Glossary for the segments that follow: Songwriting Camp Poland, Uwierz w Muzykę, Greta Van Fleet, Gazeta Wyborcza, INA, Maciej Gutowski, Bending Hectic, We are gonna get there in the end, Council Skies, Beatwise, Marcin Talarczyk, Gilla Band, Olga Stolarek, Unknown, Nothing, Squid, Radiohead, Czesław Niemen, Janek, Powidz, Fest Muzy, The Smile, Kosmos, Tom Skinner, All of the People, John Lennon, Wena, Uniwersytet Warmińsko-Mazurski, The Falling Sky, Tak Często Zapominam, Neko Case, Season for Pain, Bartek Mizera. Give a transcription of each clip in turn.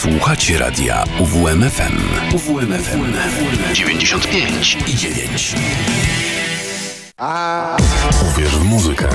Słuchacie radia UWM-FM. UWM-FM 95,9. Uwierz w muzykę.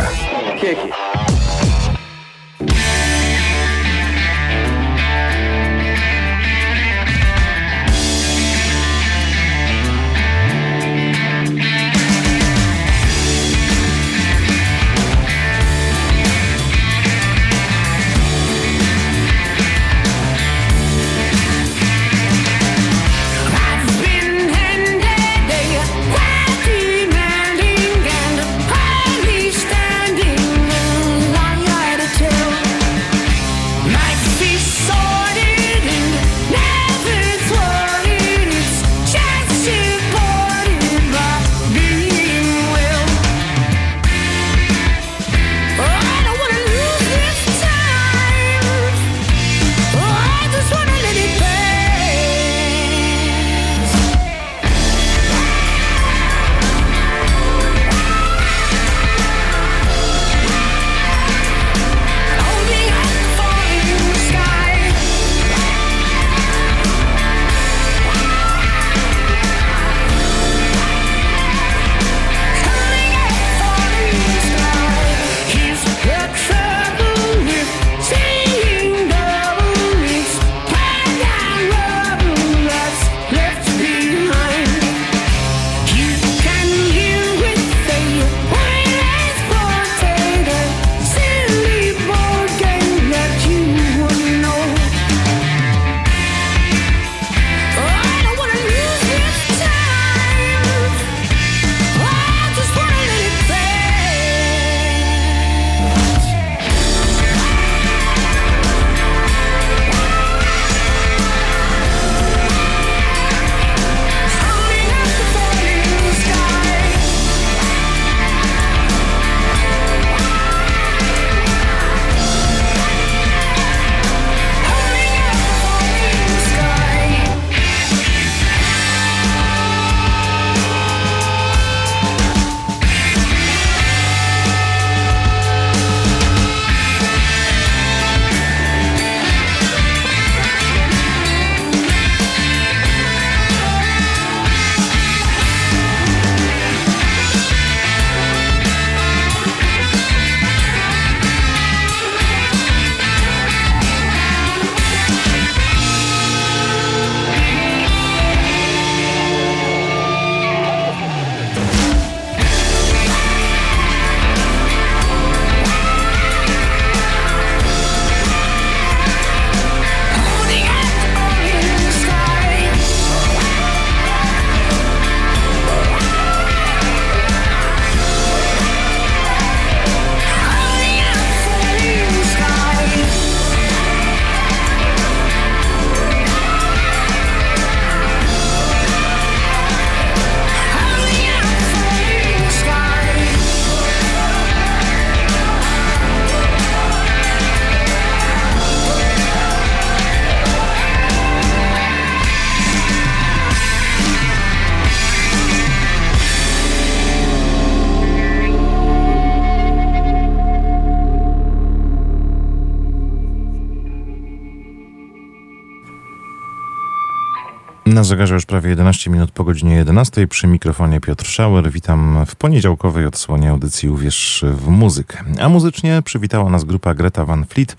Na zegarze już prawie 11 minut po godzinie 11. Przy mikrofonie Piotr Schauer. Witam w poniedziałkowej odsłonie audycji Uwierz w muzykę. A muzycznie przywitała nas grupa Greta Van Fleet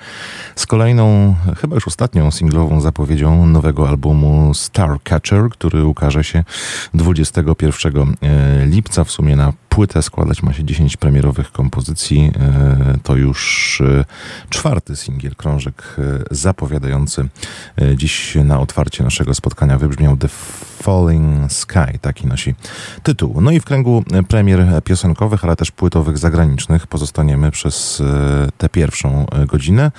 z kolejną, chyba już ostatnią singlową zapowiedzią nowego albumu Star Catcher, który ukaże się 21 lipca. W sumie na płytę składać ma się 10 premierowych kompozycji. To już 4. singiel, krążek zapowiadający dziś na otwarcie naszego spotkania wybrzmiał The Falling Sky, taki nosi tytuł. No i w kręgu premier piosenkowych, ale też płytowych zagranicznych pozostaniemy przez tę pierwszą godzinę.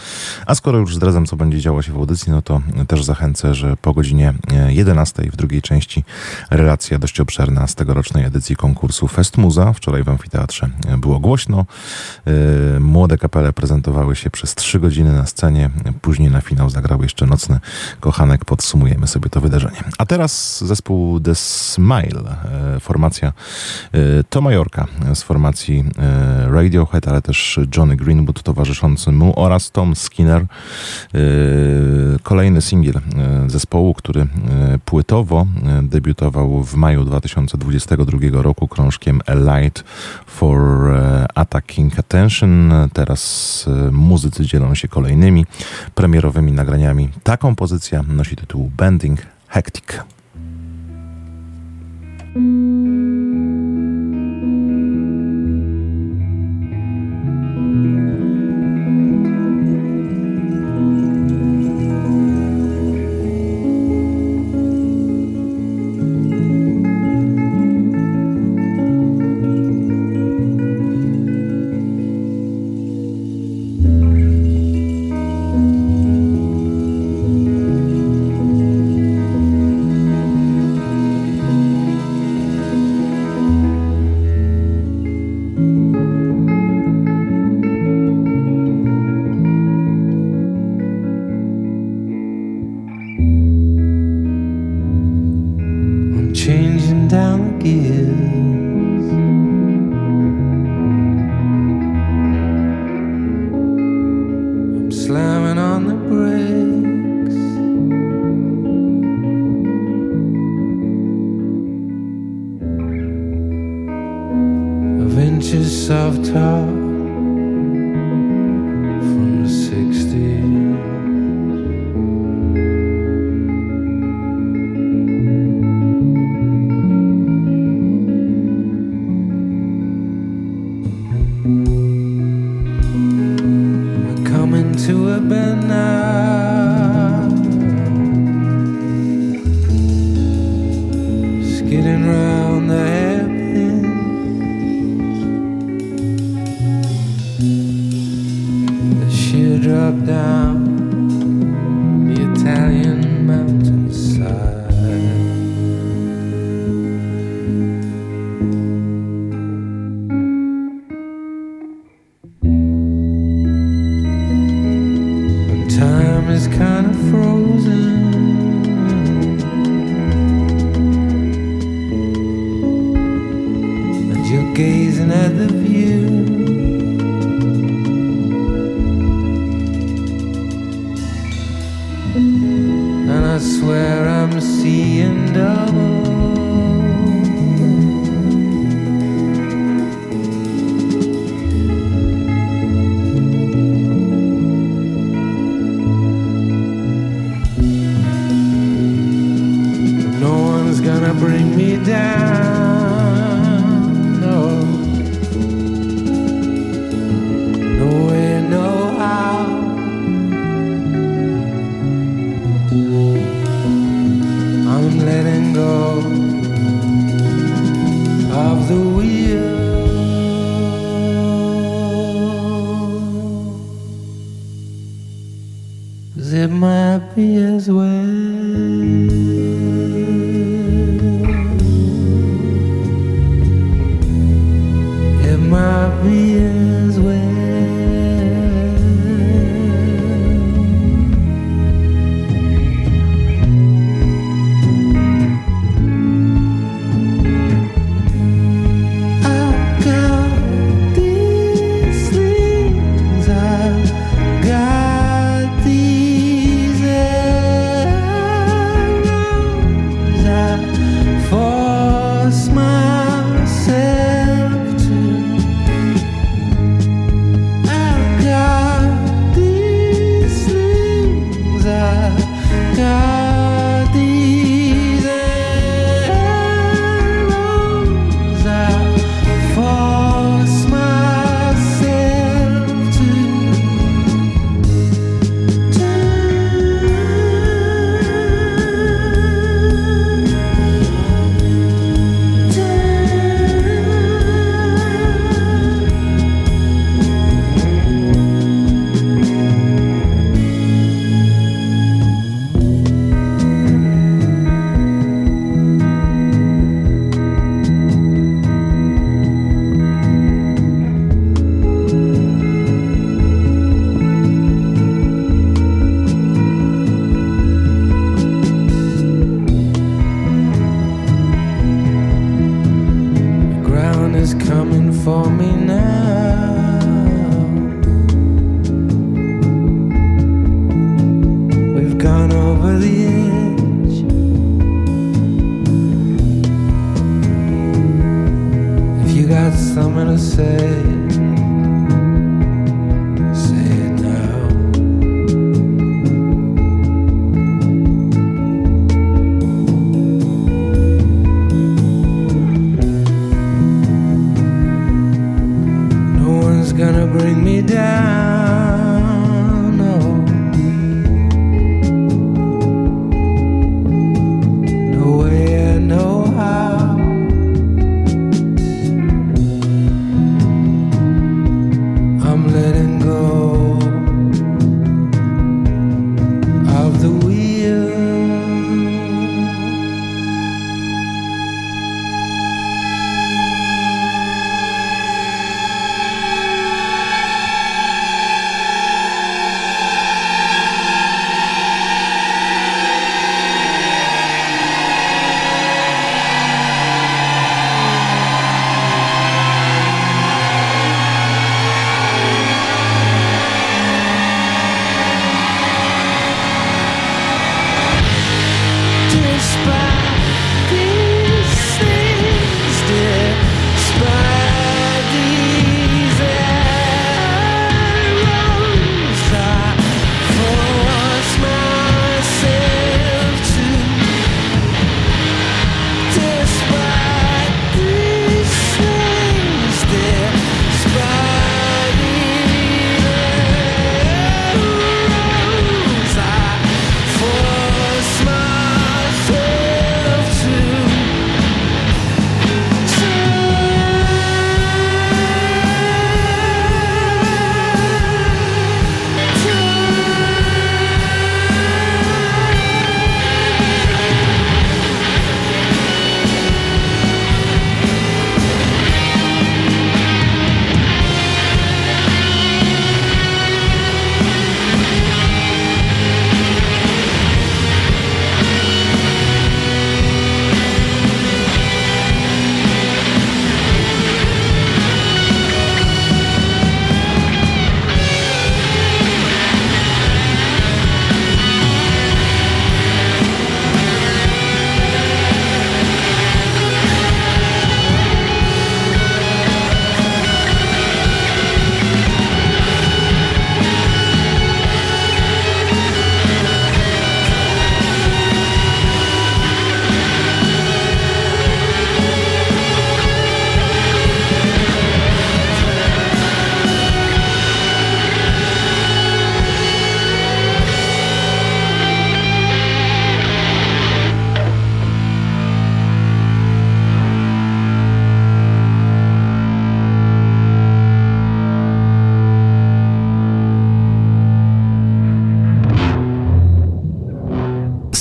A skoro już zdradzam, co będzie działo się w audycji, no to też zachęcę, że po godzinie 11 w drugiej części relacja dość obszerna z tegorocznej edycji konkursu Fest Muza. Wczoraj w amfiteatrze było głośno. Młode kapele prezentowały się przez 3 godziny na scenie. Później na finał zagrał jeszcze Nocny Kochanek. Podsumujemy sobie to wydarzenie. A teraz zespół The Smile, formacja Toma Yorka z formacji Radiohead, ale też Johnny Greenwood towarzyszący mu oraz Tom Skinner. Kolejny singiel zespołu, który płytowo debiutował w maju 2022 roku krążkiem A Light for Attacking Attention. Teraz muzycy dzielą się kolejnymi premierowymi nagraniami. Ta kompozycja nosi tytuł Bending Hectic.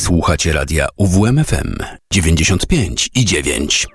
Słuchacie radia UWMFM 95,9.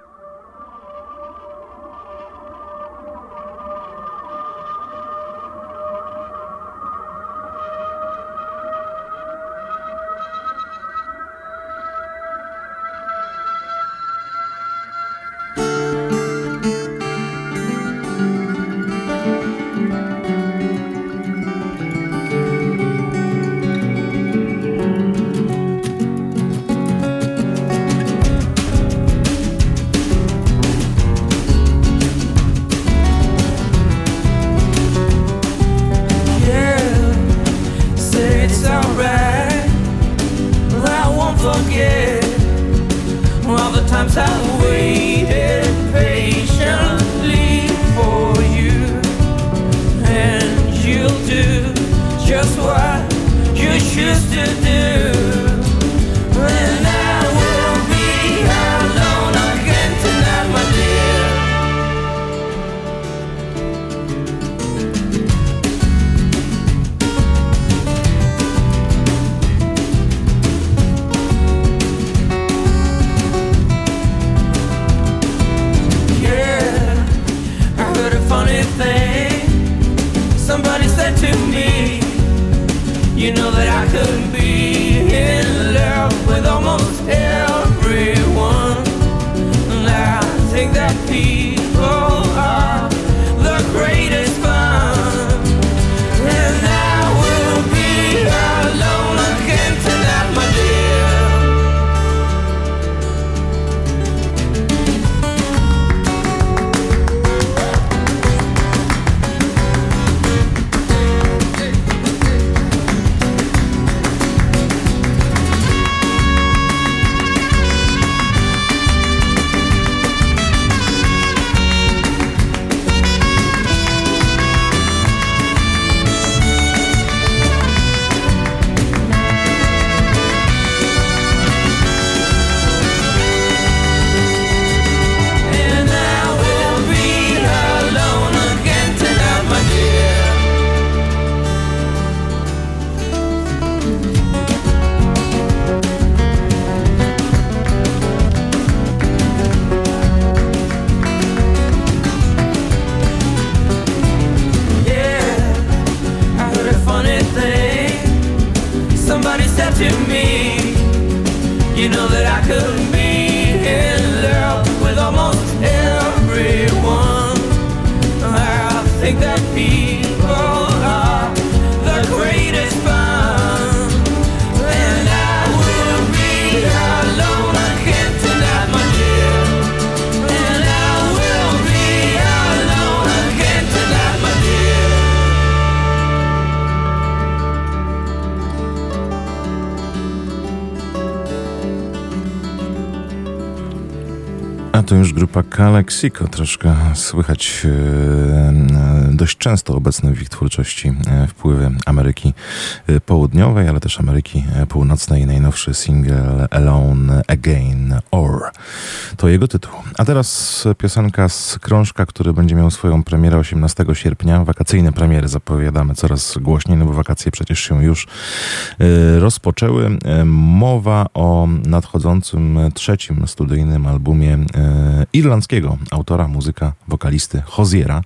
To już grupa Calexico, troszkę słychać dość często obecne w ich twórczości wpływy Ameryki Południowej, ale też Ameryki Północnej. Najnowszy single Alone Again Or to jego tytuł. A teraz piosenka z krążka, który będzie miał swoją premierę 18 sierpnia. Wakacyjne premiery zapowiadamy coraz głośniej, no bo wakacje przecież się już rozpoczęły. Mowa o nadchodzącym trzecim studyjnym albumie irlandzkiego autora, muzyka, wokalisty Hoziera.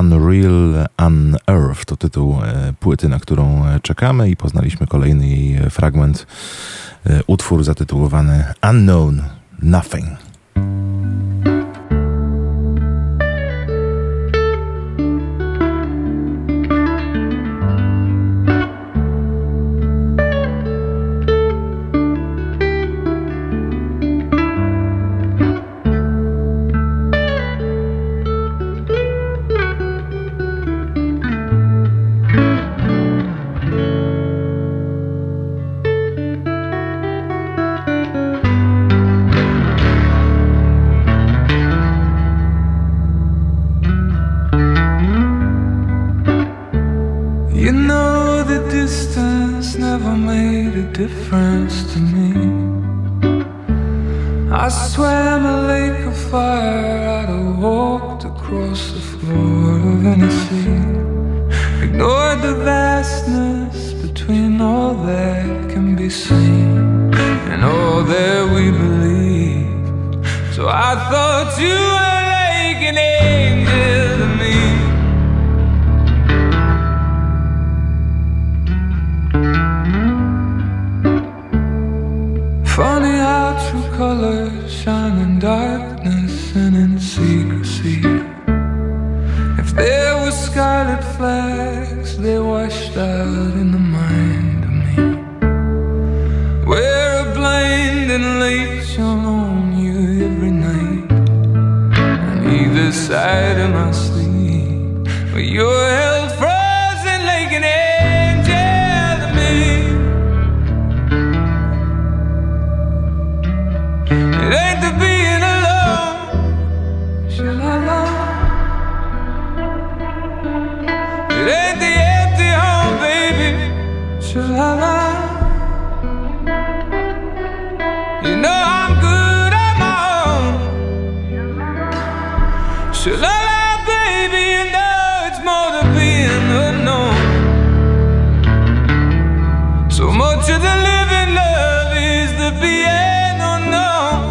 Unreal, Unearth to tytuł płyty, na którą czekamy, i poznaliśmy kolejny jej fragment, utwór zatytułowany Unknown, Nothing. Ignored the vastness between all that can be seen. that we believe. So I thought you were like an angel to me. Funny how true colors shine in darkness and in secrecy. If there were scarlet flags, they washed out in the mind of me. We're a blind and late shone on you every night, on either side of my sleep, but you're held frozen like an angel to me. It ain't the being alone, shall I love? It ain't the empty home, baby. Shalala. You know I'm good at my own. Shalala, baby. You know it's more to being unknown. So much of the living love is the being unknown.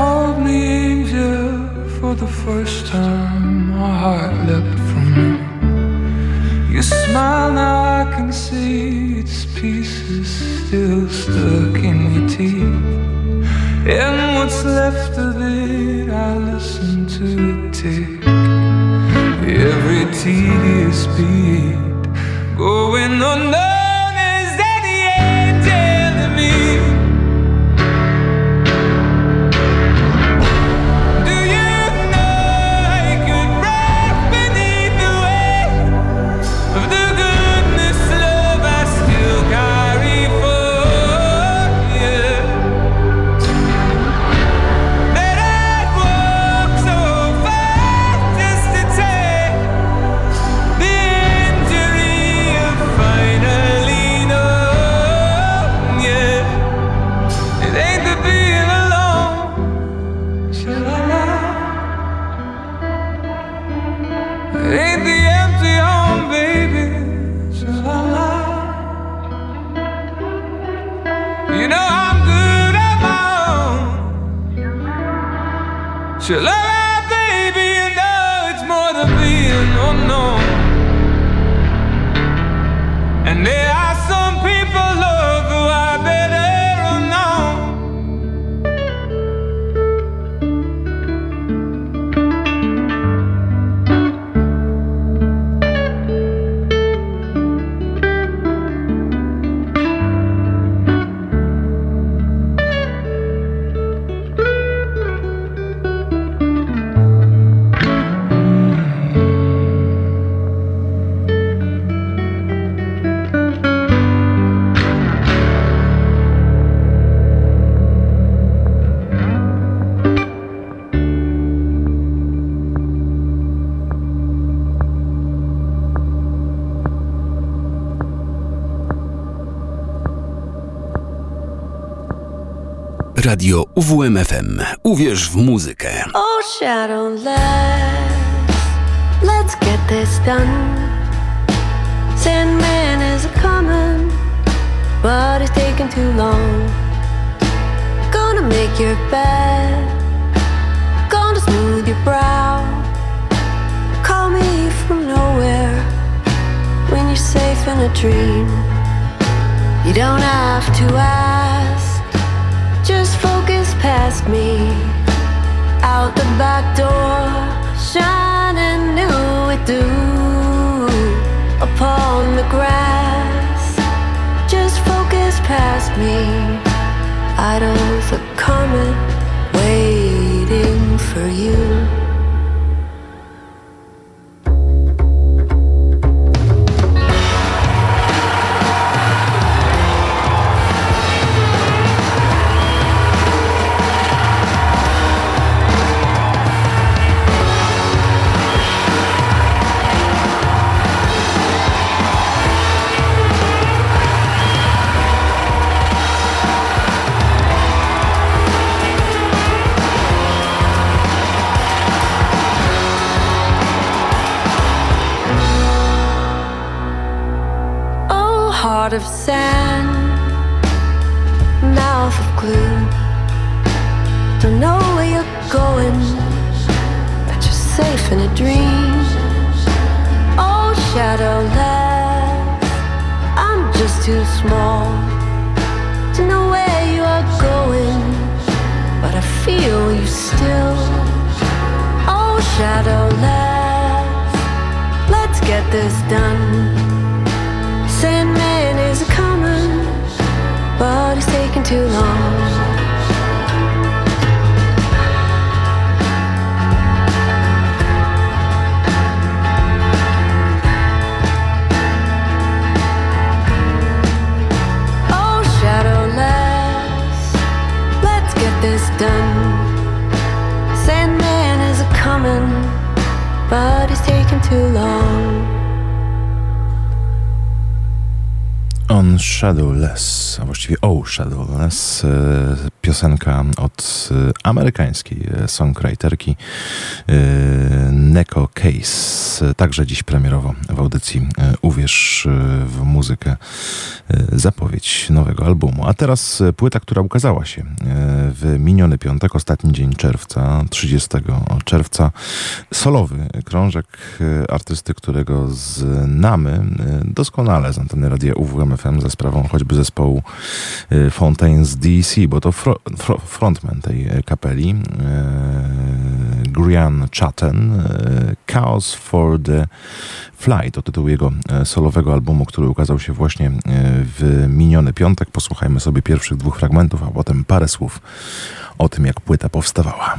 Called me angel for the first time. My heart leapt from you. Your smile now I can see its pieces still stuck in your teeth. And what's left of it, I listen to it tick. Every tedious beat, going unknown as any angel to me. Shalala, baby, you know it's more than being unknown. And there are some people, love, who are better Radio UWM-FM. Uwierz w muzykę. Oh, shadow lights, let's get this done. Sandman is coming, but it's taking too long. Gonna make your bed, gonna smooth your brow. Call me from nowhere when you're safe in a dream. You don't have to ask, just focus past me, out the back door, shining new with dew upon the grass. Just focus past me, idols are coming, waiting for you. heart of sand, mouth of gloom. Don't know where you're going, but you're safe in a dream. Oh, Shadowlands, I'm just too small to know where you are going, but I feel you still. Oh, Shadowlands, let's get this done. Sandman is a coming, but it's taking too long. Oh, Shadowlands, let's get this done. Sandman is a coming, but it's taking too long. On Shadowless, a właściwie Oh Shadowless, piosenka od amerykańskiej songwriterki Neko Case, także dziś premierowo w audycji Uwierz w Muzykę, zapowiedź nowego albumu. A teraz płyta, która ukazała się w miniony piątek, ostatni dzień czerwca, 30 czerwca. Solowy krążek artysty, którego znamy doskonale z anteny radia UWM FM za sprawą choćby zespołu Fontaines DC, bo to frontman tej kapeli, Grian Chatten, Chaos for the Flight, to tytuł jego solowego albumu, który ukazał się właśnie w miniony piątek. Posłuchajmy sobie pierwszych dwóch fragmentów, a potem parę słów o tym, jak płyta powstawała.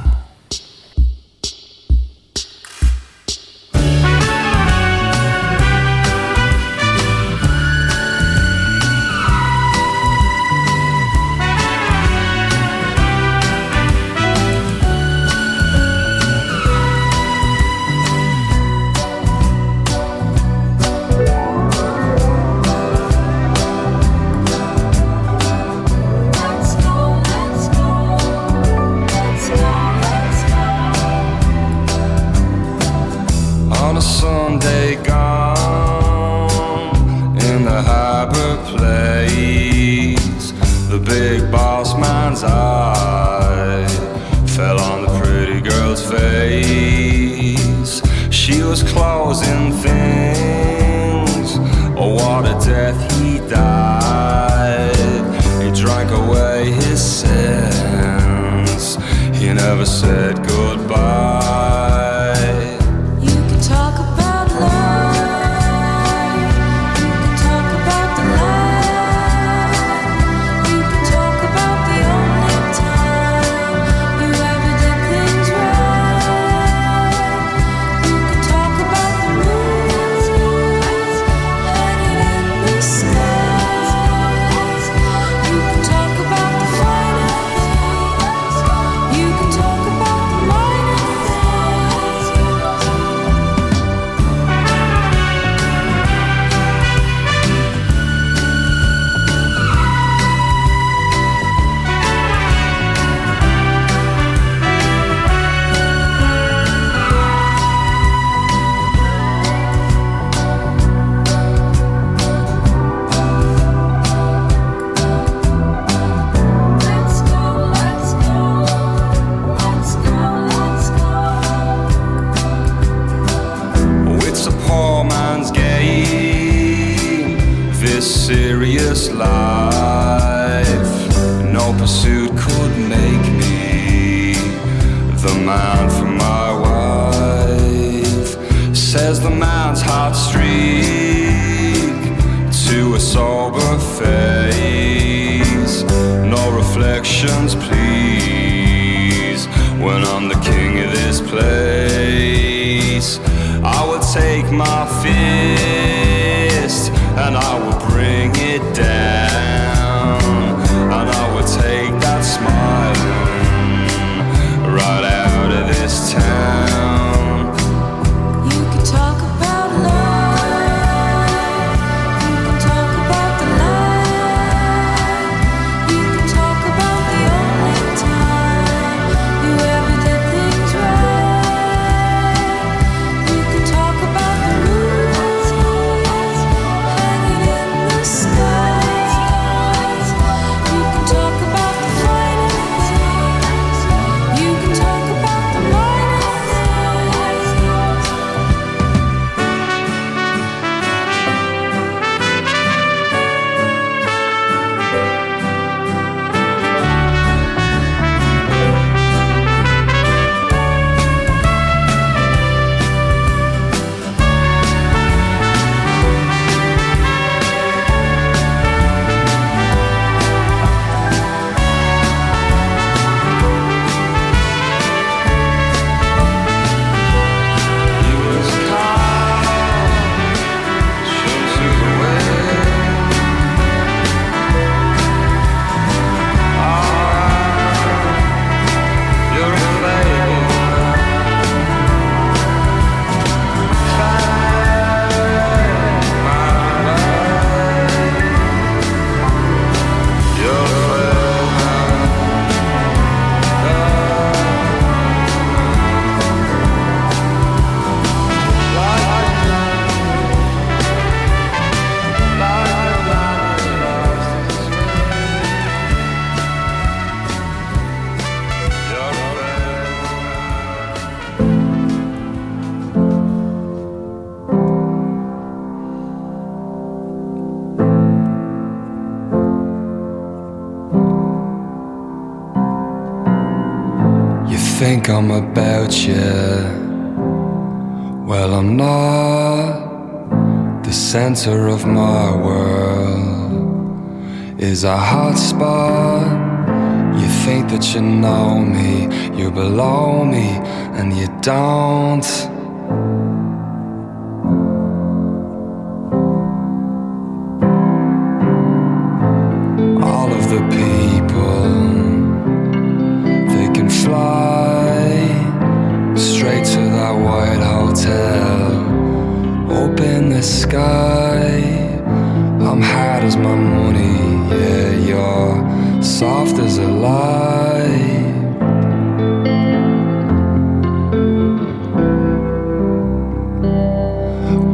think I'm about you. Well, I'm not. The center of my world is a hot spot. You think that you know me, you're below me, and you don't. All of the people, they can fly straight to that white hotel, up in the sky. I'm hard as my money, yeah, you're soft as a lie.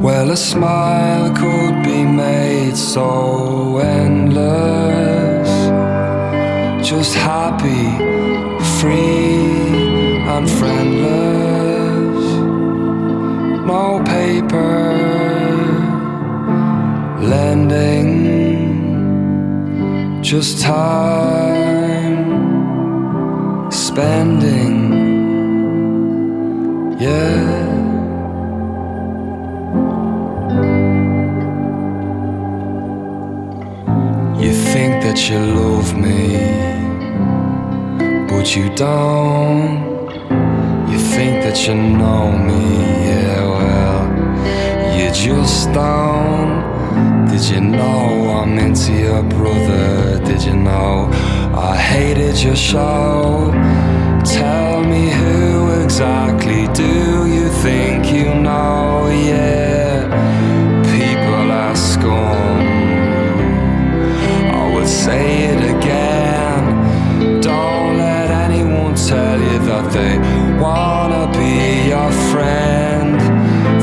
Well, a smile could be made so endless, just happy, free and friendless. No paper lending, just time spending, yeah. That you love me, but you don't. You think that you know me, yeah, well, you just don't. Did you know I'm into your brother? Did you know I hated your show? Tell me who exactly do you think you know, yeah. People are scum, say it again. Don't let anyone tell you that they wanna be your friend.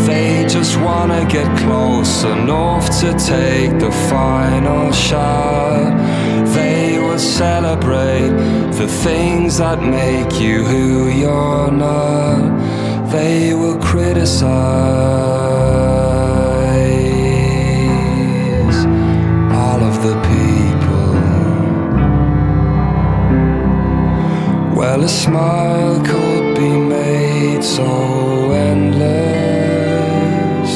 They just wanna get close enough to take the final shot. They will celebrate the things that make you who you're not. They will criticize all of the people. Well, a smile could be made so endless,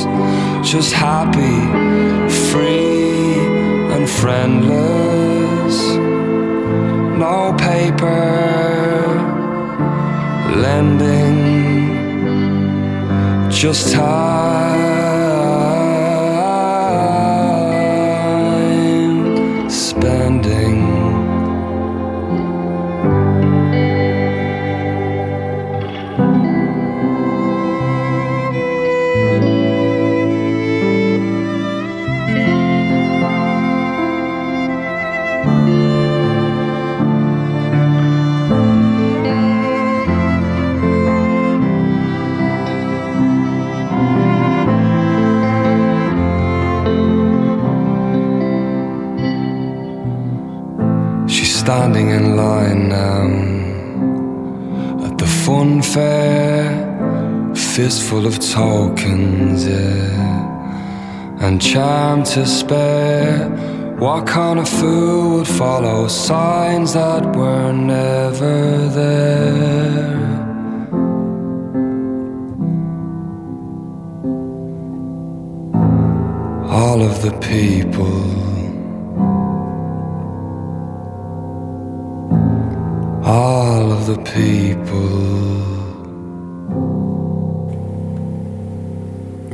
just happy, free and friendless. No paper lending, just time spending. Standing in line now at the fun fair, fistful of tokens, yeah, and charm to spare. What kind of fool would follow signs that were never there? All of the people, all of the people.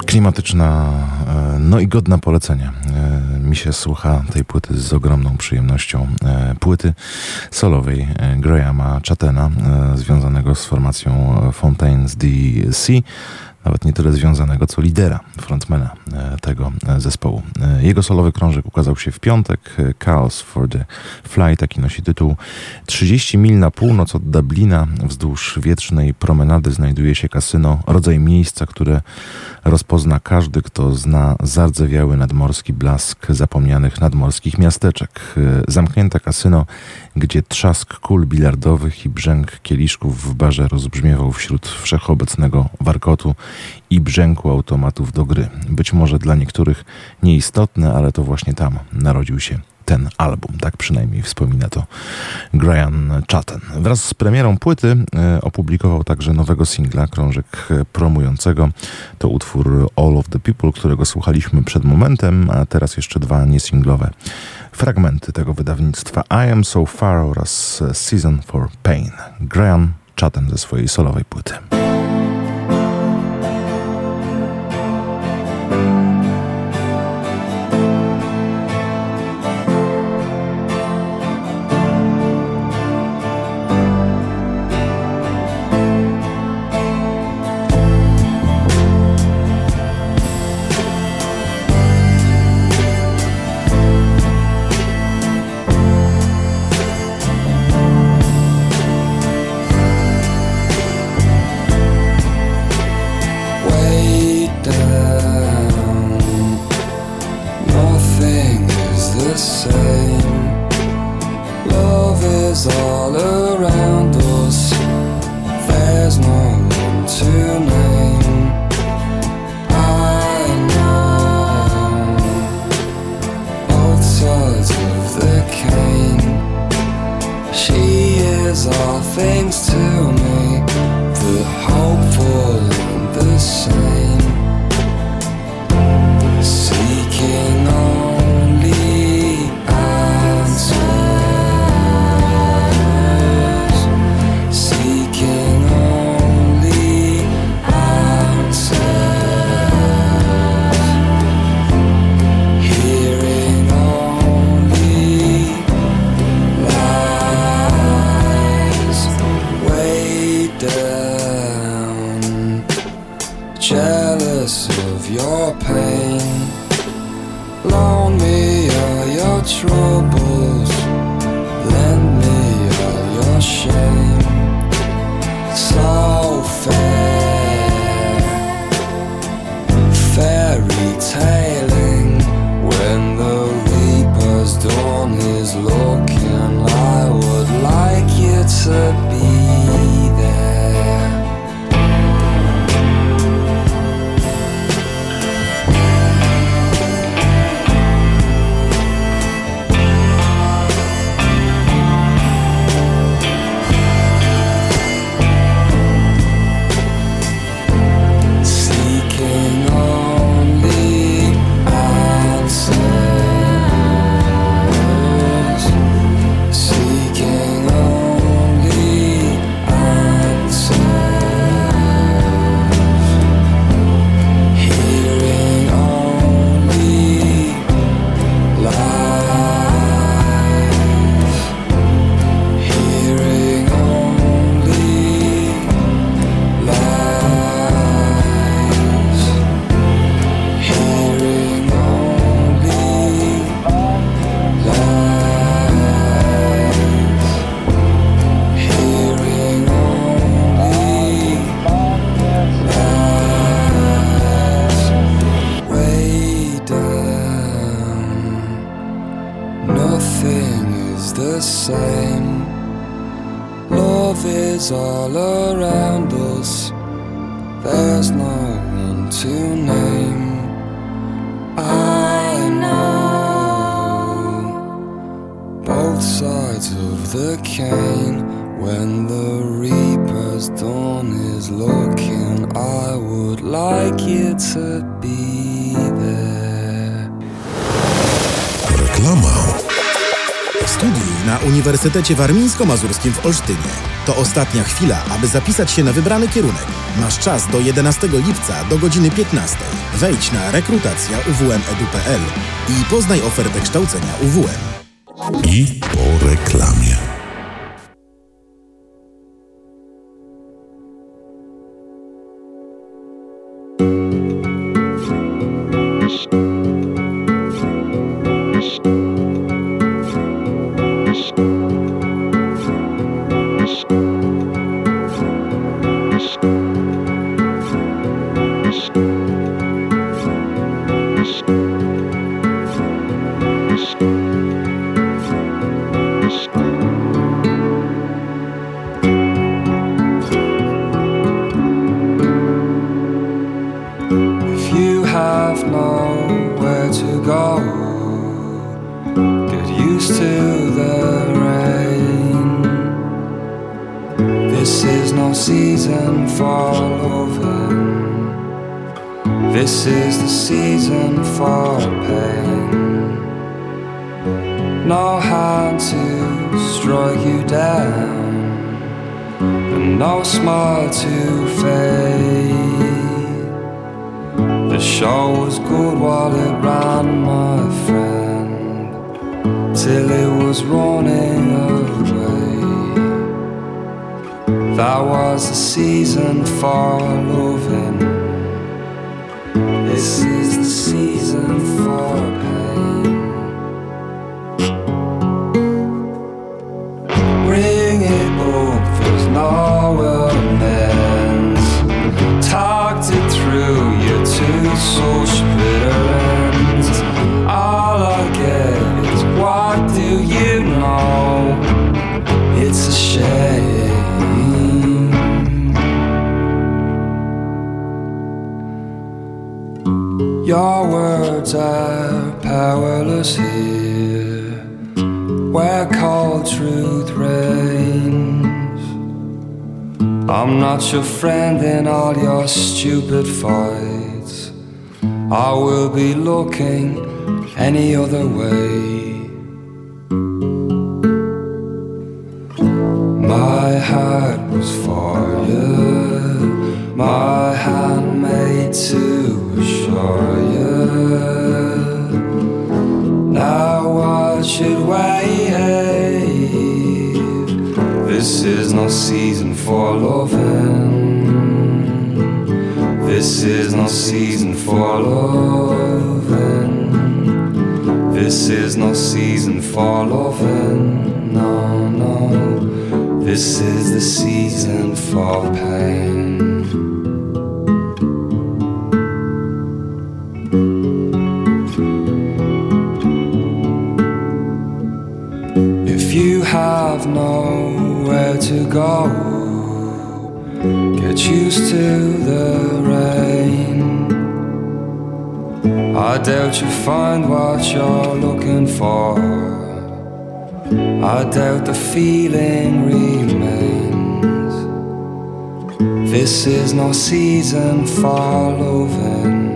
Klimatyczna, no i godna polecenia. Mi się słucha tej płyty z ogromną przyjemnością. Płyty solowej Griana Chattena, związanego z formacją Fontaines DC. Nawet nie tyle związanego, co lidera, frontmana tego zespołu. Jego solowy krążek ukazał się w piątek. Chaos for the Flight, taki nosi tytuł. 30 mil na północ od Dublina, wzdłuż wietrznej promenady znajduje się kasyno, rodzaj miejsca, które rozpozna każdy, kto zna zardzewiały nadmorski blask zapomnianych nadmorskich miasteczek. Zamknięte kasyno, gdzie trzask kul bilardowych i brzęk kieliszków w barze rozbrzmiewał wśród wszechobecnego warkotu i brzęku automatów do gry. Być może dla niektórych nieistotne, ale to właśnie tam narodził się ten album. Tak przynajmniej wspomina to Grian Chatten. Wraz z premierą płyty opublikował także nowego singla, krążek promującego. To utwór All of the People, którego słuchaliśmy przed momentem, a teraz jeszcze dwa niesinglowe fragmenty tego wydawnictwa. I Am So Far oraz Season for Pain. Grian Chatten ze swojej solowej płyty. W Uniwersytecie Warmińsko-Mazurskim w Olsztynie. To ostatnia chwila, aby zapisać się na wybrany kierunek. Masz czas do 11 lipca do godziny 15. Wejdź na rekrutacja.uwm.edu.pl i poznaj ofertę kształcenia UWM. I po reklamie. to the rain. This is no season for loving. This is the season for pain. No hand to strike you down, and no smile to fade. The show was good while it ran, my friend, till it was running away. That was the season for loving. This is the season for pain. Ring it up, there's no amends. Talked it through, you're two such bitter ends. All I get, what do you know? It's a shame. Your words are powerless here, where cold truth reigns. I'm not your friend in all your stupid fights. I will be looking any other way. My heart was for you, my hand made to assure you. Now I should wait. This is no season for loving. This is no season for loving. This is no season for loving, no, no. This is the season for pain. If you have nowhere to go, get used to the rain. I doubt you'll find what you're looking for. I doubt the feeling remains. This is no season for loving.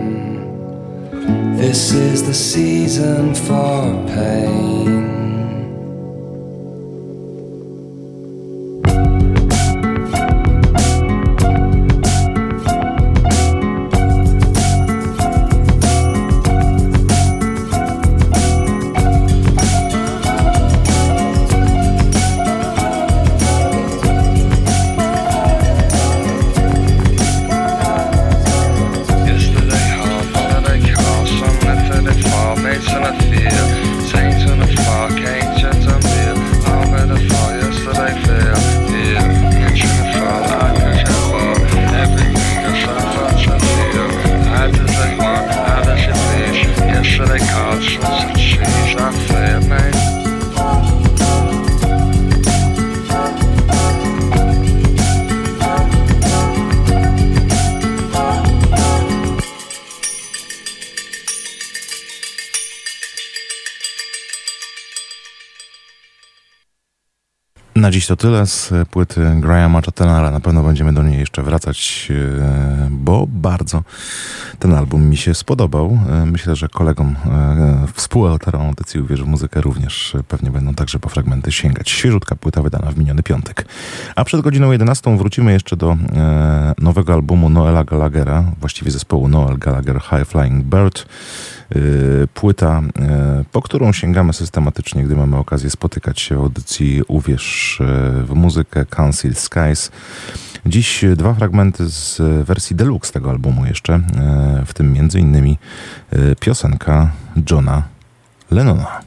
This is the season for pain. Na dziś to tyle z płyty Griana Chattena, ale na pewno będziemy do niej jeszcze wracać, bo bardzo ten album mi się spodobał. Myślę, że kolegom, współautorom audycji Uwierz w Muzykę również pewnie będą także po fragmenty sięgać. Świeżutka płyta wydana w miniony piątek. A przed godziną 11 wrócimy jeszcze do nowego albumu Noela Gallaghera, właściwie zespołu Noel Gallagher High Flying Bird. Płyta, po którą sięgamy systematycznie, gdy mamy okazję spotykać się w audycji Uwierz w Muzykę, Council Skies. Dziś dwa fragmenty z wersji deluxe tego albumu jeszcze, w tym m.in. piosenka Johna Lennona.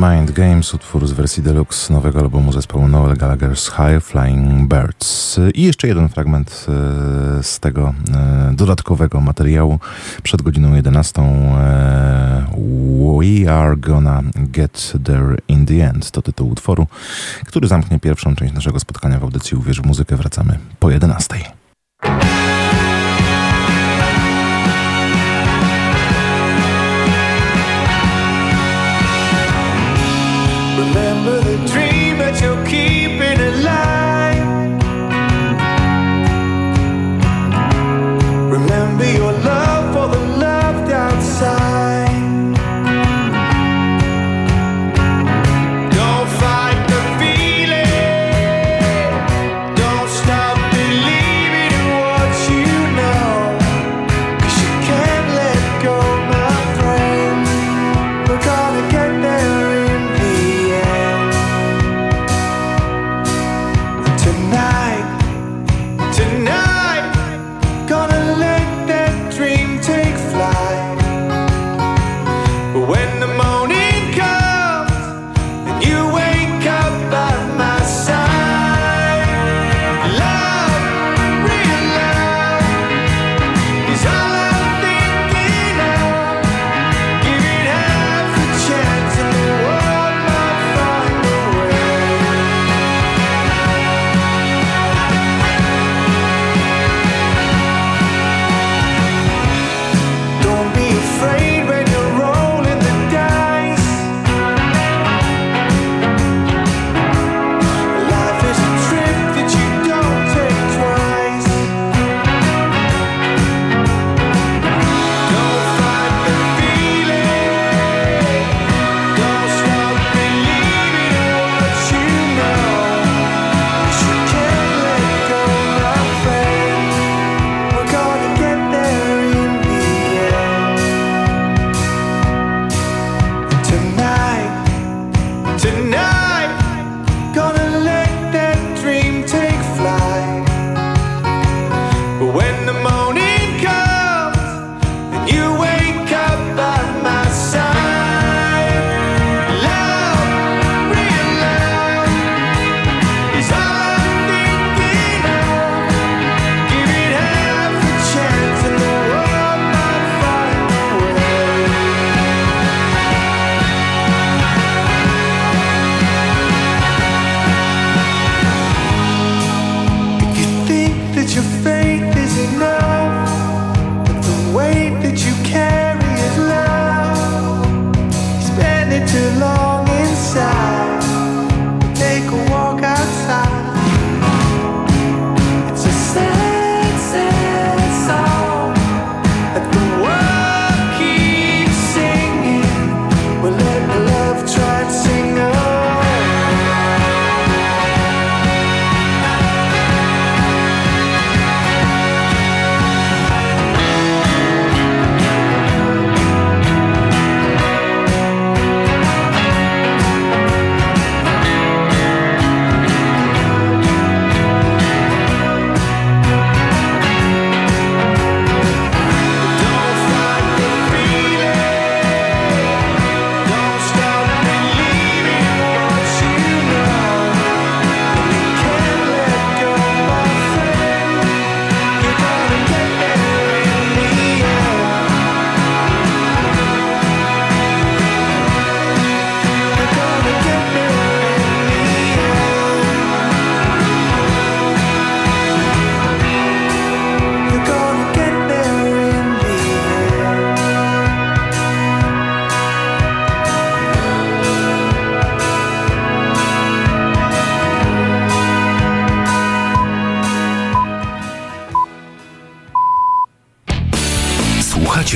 Mind Games, utwór z wersji deluxe nowego albumu zespołu Noel Gallagher's High Flying Birds. I jeszcze jeden fragment z tego dodatkowego materiału przed godziną 11. We Are Gonna Get There in the End to tytuł utworu, który zamknie pierwszą część naszego spotkania w audycji Uwierz w Muzykę. Wracamy po 11. Remember the dream that you're keeping alive. Remember your love for the loved outside. Don't fight the feeling. Don't stop believing in what you know. 'Cause you can't let go, my friend. We're gonna get there.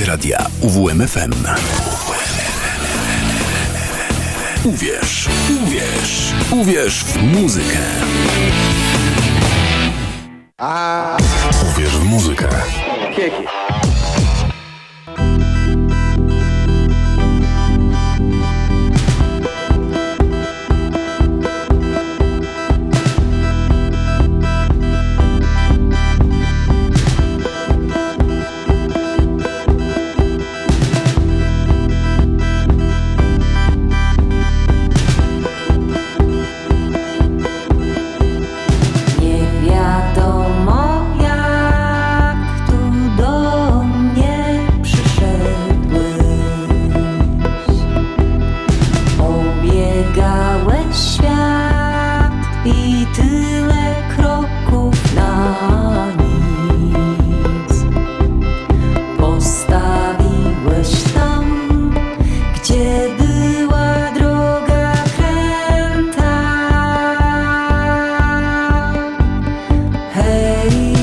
Radia UWMFM. Uwierz, uwierz, uwierz w muzykę. Uwierz w muzykę. i tyle kroków na nic. Postawiłeś tam, gdzie była droga kręta. Hej,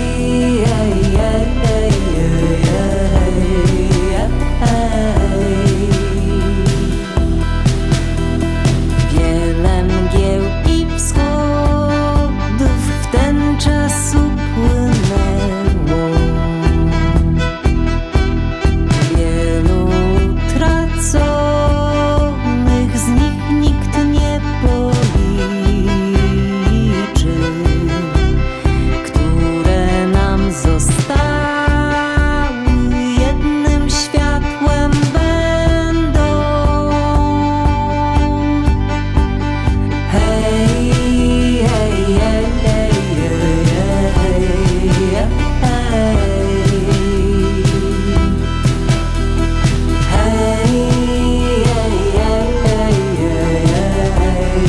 hej, hej, hej, hej, hej, hej. Wiele mgieł i wschodów w ten czas upłynęło. Wielu utraconych z nich nikt nie policzy, które nam zostały jednym światłem będą. Hej, hej, hej, hej, hej, hej, hej. Hej, hej, hej, hej, hej, hej, hej.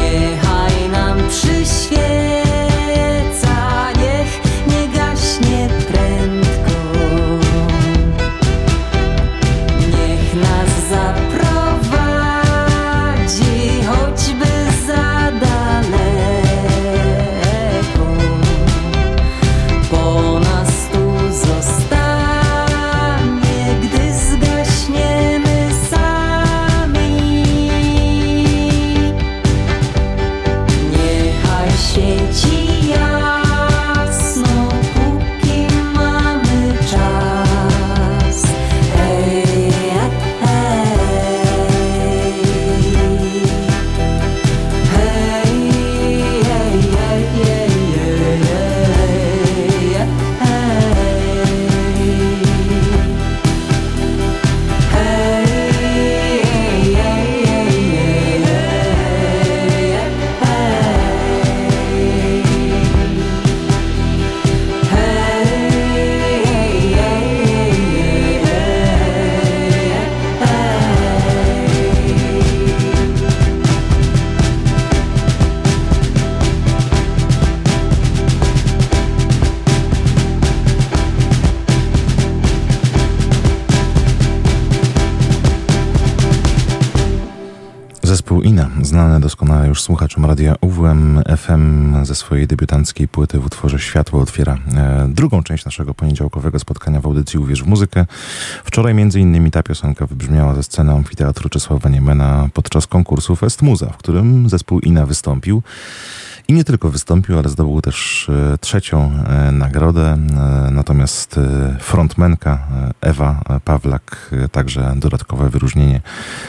Niechaj nam przyświeca, niech nie gaśnie prędko. Niech nas zaprowadzi choćby za daleko. Po nas tu zostanie, gdy zgaśniemy sami. Niechaj świeci jasno, póki mamy czas. Hej, hej, hej, hej, hej, hej, hej, hej. Zespół INA, znany doskonale już słuchaczom radia UWM FM, ze swojej debiutanckiej płyty w utworze Światło otwiera drugą część naszego poniedziałkowego spotkania w audycji Uwierz w Muzykę. Wczoraj między innymi ta piosenka wybrzmiała ze sceny amfiteatru Czesława Niemena podczas konkursu Fest Muza, w którym zespół INA wystąpił. I nie tylko wystąpił, ale zdobył też trzecią nagrodę. Natomiast frontmenka Ewa Pawlak także dodatkowe wyróżnienie,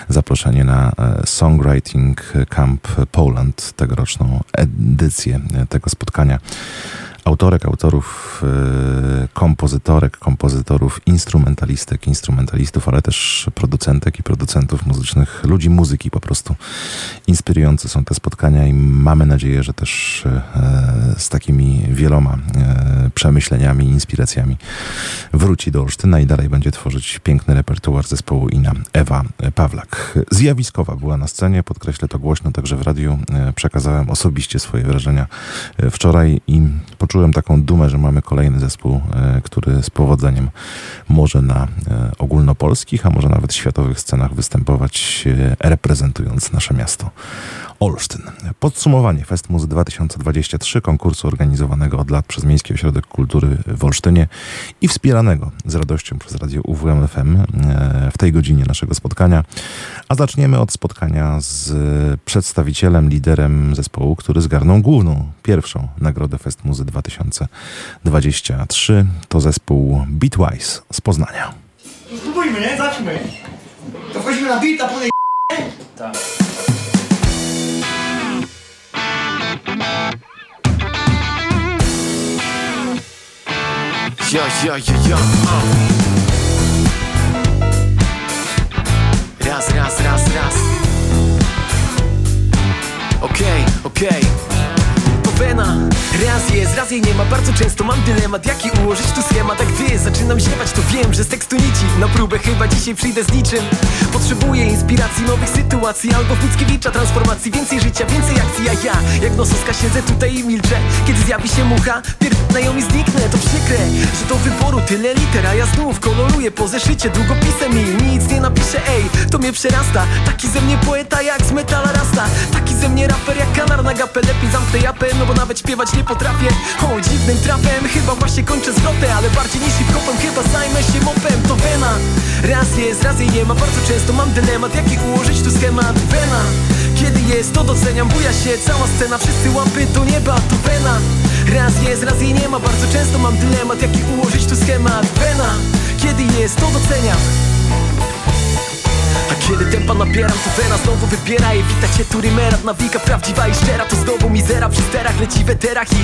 zaproszenie na Songwriting Camp Poland, tegoroczną edycję tego spotkania. Autorek, autorów, kompozytorek, kompozytorów, instrumentalistek, instrumentalistów, ale też producentek i producentów muzycznych, ludzi muzyki po prostu. Inspirujące są te spotkania i mamy nadzieję, że też z takimi wieloma przemyśleniami, inspiracjami wróci do Olsztyna i dalej będzie tworzyć piękny repertuar zespołu INA. Ewa Pawlak. Zjawiskowa była na scenie, podkreślę to głośno, także w radiu przekazałem osobiście swoje wrażenia wczoraj i poczułem taką dumę, że mamy kolejny zespół, który z powodzeniem może na ogólnopolskich, a może nawet światowych scenach występować, reprezentując nasze miasto Olsztyn. Podsumowanie Fest Muzy 2023, konkursu organizowanego od lat przez Miejski Ośrodek Kultury w Olsztynie i wspieranego z radością przez Radio UWM FM w tej godzinie naszego spotkania. A zaczniemy od spotkania z przedstawicielem, liderem zespołu, który zgarnął główną, pierwszą nagrodę Fest Muzy 2023. To zespół Beatwise z Poznania. Spróbujmy, nie? Zacznijmy. To wchodzimy na beat, a później... Tak. Raz, raz, raz, raz. Okej, okej. To Wena. Raz jest, raz teraz jej nie ma. Bardzo często mam dylemat, jaki ułożyć tu schemat. Tak gdy zaczynam ziewać, to wiem, że z tekstu nici. Na próbę chyba dzisiaj przyjdę z niczym. Potrzebuję inspiracji, nowych sytuacji, albo w Mickiewicza transformacji. Więcej życia, więcej akcji, a ja jak nososka siedzę tutaj i milczę. Kiedy zjawi się mucha, pierdolę ją i zniknę. To przykre, że do wyboru tyle liter, a ja znów koloruję po zeszycie długopisem i nic nie napiszę, ej, to mnie przerasta. Taki ze mnie poeta jak z metala rasta. Taki ze mnie raper jak kanar na gapę. Lepiej zamknę japę, no bo nawet śpiewać nie potrafię. O, dziwnym trapem chyba właśnie kończę zwrotę, ale bardziej niż hip-hopem chyba zajmę się mopem. To Wena, raz jest, raz jej nie ma. Bardzo często mam dylemat, jaki ułożyć tu schemat. Wena, kiedy jest, to doceniam. Buja się cała scena, wszyscy łapy do nieba. To Wena, raz jest, raz jej nie ma. Bardzo często mam dylemat, jaki ułożyć tu schemat. Wena, kiedy jest, to doceniam. A kiedy tempa nabieram, to Wena znowu wybiera. I wita cię tu rymera, nawika prawdziwa i szczera. To znowu mizera, przy sterach leci w eterach i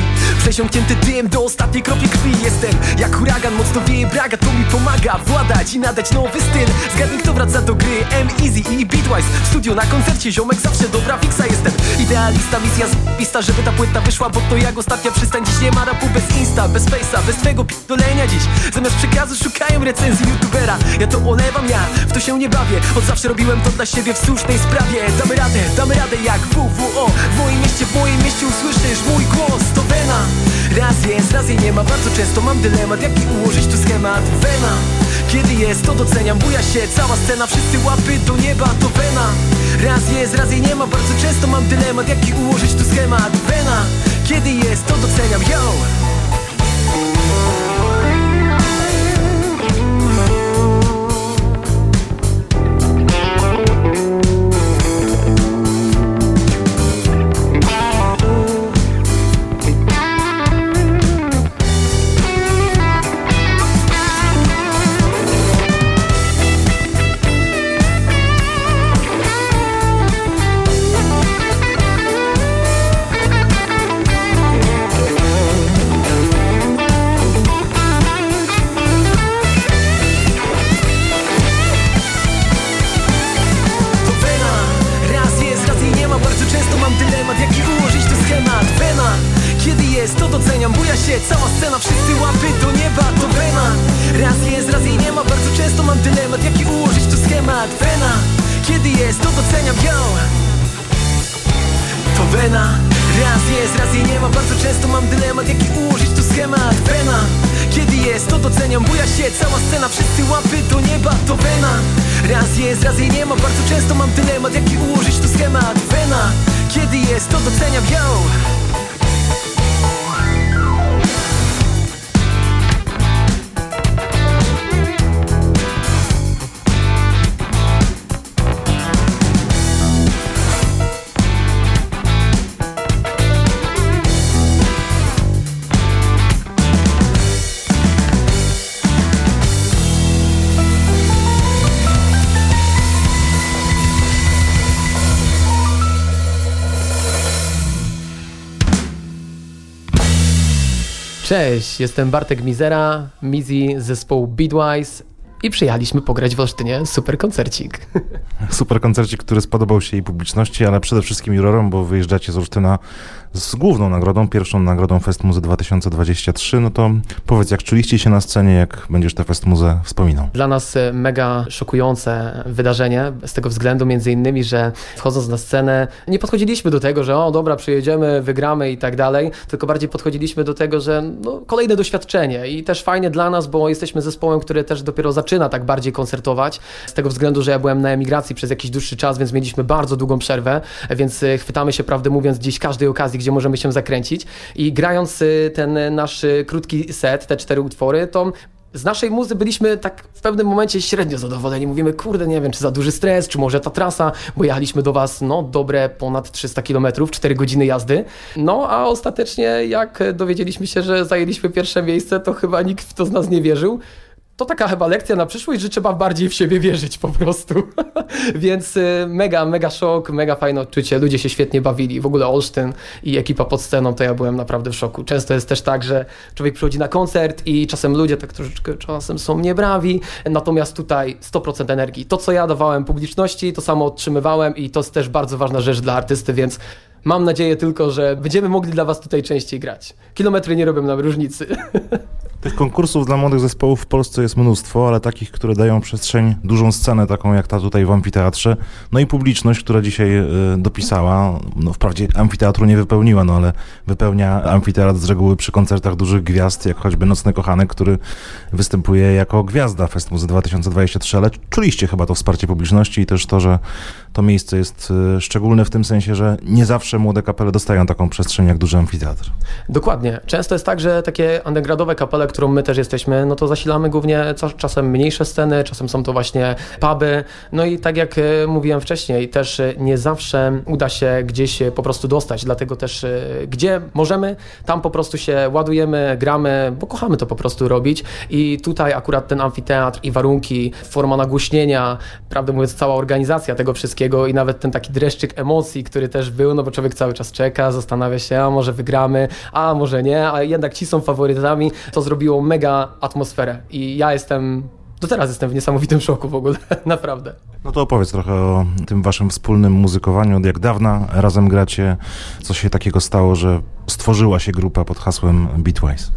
przesiąknięty dym do ostatniej kropli krwi. Jestem jak huragan, mocno wieje braga. To mi pomaga władać i nadać nowy styl. Zgadnij, kto wraca do gry, M-Eazy i Beatwise. W studio na koncercie, ziomek zawsze dobra fiksa. Jestem idealista, misja z***ista, żeby ta płyta wyszła, bo to jak ostatnia przystań. Dziś nie ma rapu bez insta, bez face'a, bez twego p***dolenia dziś. Zamiast przekazu szukają recenzji youtubera. Ja to olewam, ja w to się nie bawię. Zawsze robiłem to dla siebie w słusznej sprawie. Damy radę jak WWO. W moim mieście usłyszysz mój głos. To Wena, raz jest, raz jej nie ma. Bardzo często mam dylemat, jaki ułożyć tu schemat. Wena, kiedy jest, to doceniam. Buja się cała scena, wszyscy łapy do nieba. To Wena, raz jest, raz jej nie ma. Bardzo często mam dylemat, jaki ułożyć tu schemat. Wena, kiedy jest, to doceniam. Yo! Cześć, jestem Bartek Mizera, Mizi z zespołu Beatwise i przyjechaliśmy pograć w Olsztynie super koncercik. Super koncercik, który spodobał się jej publiczności, ale przede wszystkim jurorom, bo wyjeżdżacie z Olsztyna z główną nagrodą, pierwszą nagrodą Fest Muzy 2023. No to powiedz, jak czuliście się na scenie, jak będziesz tę Fest Muzę wspominał? Dla nas mega szokujące wydarzenie, z tego względu między innymi, że wchodząc na scenę nie podchodziliśmy do tego, że o dobra, przyjedziemy, wygramy i tak dalej, tylko bardziej podchodziliśmy do tego, że no, kolejne doświadczenie i też fajnie dla nas, bo jesteśmy zespołem, który też dopiero zaczyna tak bardziej koncertować, z tego względu, że ja byłem na emigracji przez jakiś dłuższy czas, więc mieliśmy bardzo długą przerwę, więc chwytamy się, prawdę mówiąc, dziś każdej okazji, gdzie możemy się zakręcić i grając ten nasz krótki set, te 4 utwory, to z naszej muzy byliśmy tak w pewnym momencie średnio zadowoleni. Mówimy, kurde, nie wiem, czy za duży stres, czy może ta trasa, bo jechaliśmy do was, no, dobre ponad 300 km, 4 godziny jazdy. No, a ostatecznie jak dowiedzieliśmy się, że zajęliśmy pierwsze miejsce, to chyba nikt w to z nas nie wierzył. To taka chyba lekcja na przyszłość, że trzeba bardziej w siebie wierzyć po prostu. Więc mega szok, mega fajne odczucie. Ludzie się świetnie bawili. W ogóle Olsztyn i ekipa pod sceną, to ja byłem naprawdę w szoku. Często jest też tak, że człowiek przychodzi na koncert i czasem ludzie tak troszeczkę czasem są niebrawi. Natomiast tutaj 100% energii. To, co ja dawałem publiczności, to samo otrzymywałem i to jest też bardzo ważna rzecz dla artysty, więc Mam nadzieję tylko, że będziemy mogli dla was tutaj częściej grać. Kilometry nie robią nam różnicy. Tych konkursów dla młodych zespołów w Polsce jest mnóstwo, ale takich, które dają przestrzeń, dużą scenę, taką jak ta tutaj w amfiteatrze, no i publiczność, która dzisiaj dopisała, no wprawdzie amfiteatru nie wypełniła, no ale wypełnia amfiteatr z reguły przy koncertach dużych gwiazd, jak choćby Nocny Kochanek, który występuje jako gwiazda Fest Muzy 2023, ale czuliście chyba to wsparcie publiczności i też to, że to miejsce jest szczególne w tym sensie, że nie zawsze młode kapele dostają taką przestrzeń jak duży amfiteatr. Dokładnie. Często jest tak, że takie undergroundowe kapele, którą my też jesteśmy, no to zasilamy głównie czasem mniejsze sceny, czasem są to właśnie puby. No i tak jak mówiłem wcześniej, też nie zawsze uda się gdzieś po prostu dostać, dlatego też gdzie możemy, tam po prostu się ładujemy, gramy, bo kochamy to po prostu robić i tutaj akurat ten amfiteatr i warunki, forma nagłośnienia, prawdę mówiąc cała organizacja tego wszystkiego i nawet ten taki dreszczyk emocji, który też był, no bo człowiek cały czas czeka, zastanawia się, a może wygramy, a może nie, a jednak ci są faworytami, to zrobiło mega atmosferę i ja do teraz jestem w niesamowitym szoku w ogóle, naprawdę. No to opowiedz trochę o tym waszym wspólnym muzykowaniu, od jak dawna razem gracie, co się takiego stało, że stworzyła się grupa pod hasłem Beatwise.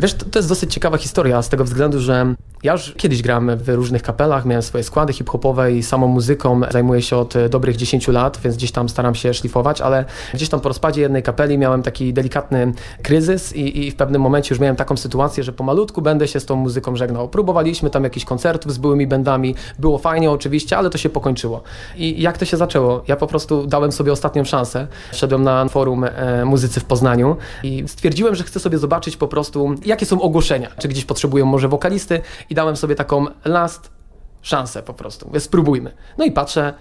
Wiesz, to jest dosyć ciekawa historia z tego względu, że ja już kiedyś grałem w różnych kapelach, miałem swoje składy hip-hopowe i samą muzyką zajmuję się od dobrych 10 lat, więc gdzieś tam staram się szlifować, ale gdzieś tam po rozpadzie jednej kapeli miałem taki delikatny kryzys i w pewnym momencie już miałem taką sytuację, że pomalutku będę się z tą muzyką żegnał. Próbowaliśmy tam jakichś koncertów z byłymi bandami, było fajnie oczywiście, ale to się pokończyło. I jak to się zaczęło? Ja po prostu dałem sobie ostatnią szansę. Szedłem na forum muzycy w Poznaniu i stwierdziłem, że chcę sobie zobaczyć po prostu, jakie są ogłoszenia, czy gdzieś potrzebują może wokalisty i dałem sobie taką last szansę po prostu, spróbujmy. No i patrzę,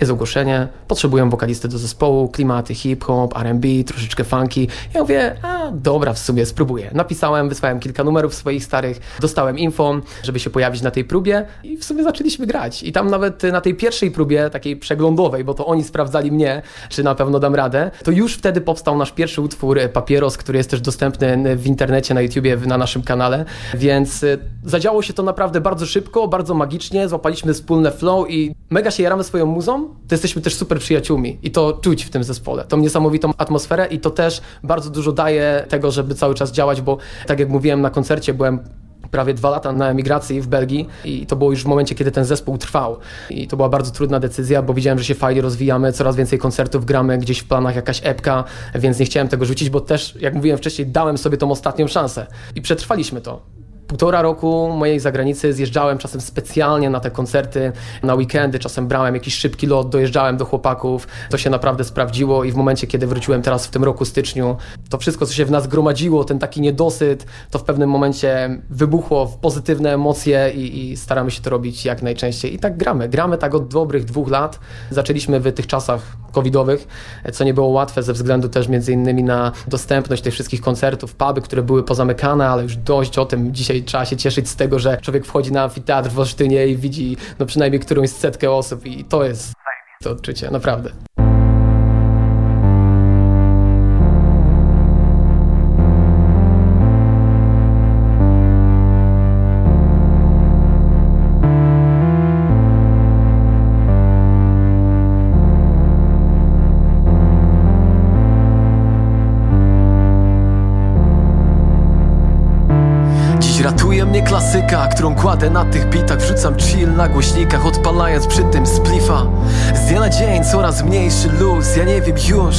jest ogłoszenie, potrzebują wokalisty do zespołu, klimaty hip-hop, R&B, troszeczkę funky. Ja mówię, a dobra, w sumie spróbuję. Napisałem, wysłałem kilka numerów swoich starych, dostałem info, żeby się pojawić na tej próbie i w sumie zaczęliśmy grać. I tam nawet na tej pierwszej próbie, takiej przeglądowej, bo to oni sprawdzali mnie, czy na pewno dam radę, to już wtedy powstał nasz pierwszy utwór Papieros, który jest też dostępny w internecie, na YouTubie, na naszym kanale, więc zadziało się to naprawdę bardzo szybko, bardzo magicznie, złapaliśmy wspólne flow i mega się jaramy swoją muzą, to jesteśmy też super przyjaciółmi i to czuć w tym zespole, tą niesamowitą atmosferę i to też bardzo dużo daje tego, żeby cały czas działać, bo tak jak mówiłem na koncercie, byłem prawie 2 lata na emigracji w Belgii i to było już w momencie, kiedy ten zespół trwał i to była bardzo trudna decyzja, bo widziałem, że się fajnie rozwijamy, coraz więcej koncertów gramy, gdzieś w planach jakaś epka, więc nie chciałem tego rzucić, bo też, jak mówiłem wcześniej, dałem sobie tą ostatnią szansę i przetrwaliśmy to. 1,5 roku mojej zagranicy zjeżdżałem czasem specjalnie na te koncerty, na weekendy, czasem brałem jakiś szybki lot, dojeżdżałem do chłopaków, to się naprawdę sprawdziło i w momencie, kiedy wróciłem teraz w tym roku, styczniu, to wszystko, co się w nas gromadziło, ten taki niedosyt, to w pewnym momencie wybuchło w pozytywne emocje i staramy się to robić jak najczęściej i tak gramy. Gramy tak od dobrych 2 lat. Zaczęliśmy w tych czasach covidowych, co nie było łatwe ze względu też między innymi na dostępność tych wszystkich koncertów, puby, które były pozamykane, ale już dość o tym dzisiaj trzeba się cieszyć z tego, że człowiek wchodzi na amfiteatr w Olsztynie i widzi no przynajmniej którąś 100 osób i to jest to odczucie, naprawdę. Nie klasyka, którą kładę na tych bitach, wrzucam chill na głośnikach, odpalając przy tym splifa. Z dnia na dzień coraz mniejszy luz, ja nie wiem już,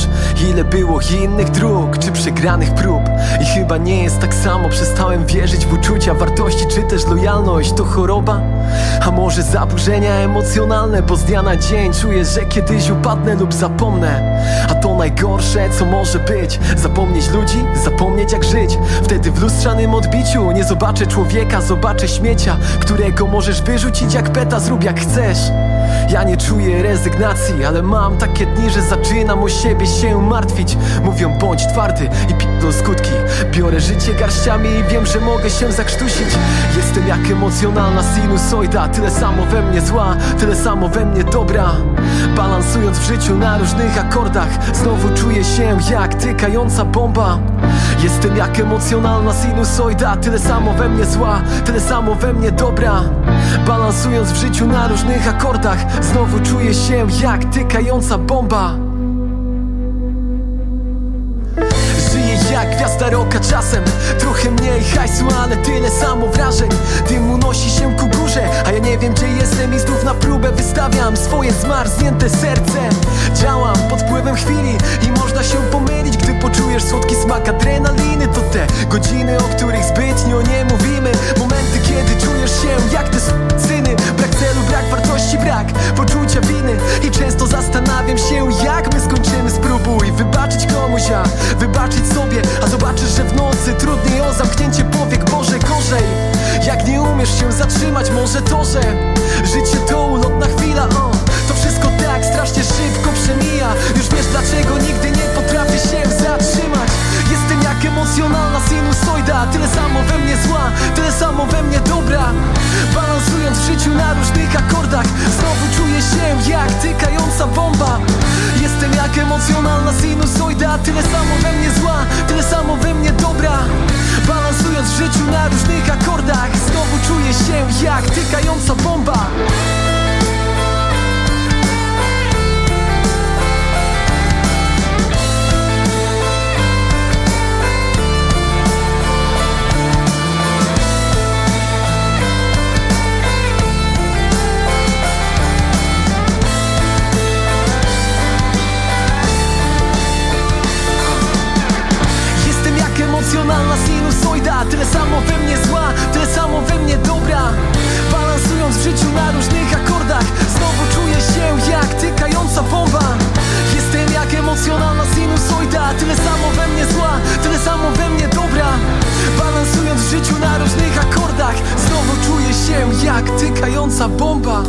ile było innych dróg, czy przegranych prób. I chyba nie jest tak samo, przestałem wierzyć w uczucia, wartości, czy też lojalność, to choroba? A może zaburzenia emocjonalne, bo z dnia na dzień czuję, że kiedyś upadnę lub zapomnę. A to najgorsze, co może być, zapomnieć ludzi, zapomnieć jak żyć. Wtedy w lustrzanym odbiciu nie zobaczę człowieka, zobaczę śmiecia, którego możesz wyrzucić jak peta, zrób jak chcesz. Ja nie czuję rezygnacji, ale mam takie dni, że zaczynam o siebie się martwić. Mówią bądź twardy i p***lą skutki. Biorę życie garściami i wiem, że mogę się zakrztusić. Jestem jak emocjonalna sinusoida, tyle samo we mnie zła, tyle samo we mnie dobra. Balansując w życiu na różnych akordach, znowu czuję się jak tykająca bomba. Jestem jak emocjonalna sinusoida, tyle samo we mnie zła, tyle samo we mnie dobra. Balansując w życiu na różnych akordach, znowu czuję się jak tykająca bomba. jak gwiazda rocka czasem. Trochę mniej hajsu, ale tyle samo wrażeń. Dym unosi się ku górze, a ja nie wiem gdzie jestem i znów na próbę wystawiam swoje zmarznięte serce. Działam pod wpływem chwili i można się pomylić, gdy poczujesz słodki smak adrenaliny. To te godziny, o których zbytnio nie mówimy. Momenty, kiedy czujesz się jak te syny. Brak celu, brak wartości, brak poczucia winy. I często zastanawiam się, jak my skończymy. Spróbuj wybaczyć komuś, a wybaczyć sobie. A zobaczysz, że w nocy trudniej o zamknięcie powiek. Może gorzej, jak nie umiesz się zatrzymać. Może to, że życie to ulotna chwila, o. To wszystko tak strasznie szybko przemija. Już wiesz dlaczego nigdy nie potrafię się zatrzymać. Jestem jak emocjonalna sinusoida. Tyle samo we mnie zła, tyle samo we mnie dobra. Balansując w życiu na różnych akordach, znowu czuję się jak tykająca bomba. Jestem jak emocjonalna sinusoida. Tyle samo we mnie zła, tyle samo we mnie dobra. Balansując w życiu na różnych akordach, znowu czuję się jak tykająca bomba. Emocjonalna sinusoida, tyle samo we mnie zła, tyle samo we mnie dobra. Balansując w życiu na różnych akordach, znowu czuję się jak tykająca bomba. Jestem jak emocjonalna sinusoida, tyle samo we mnie zła, tyle samo we mnie dobra. Balansując w życiu na różnych akordach, znowu czuję się jak tykająca bomba.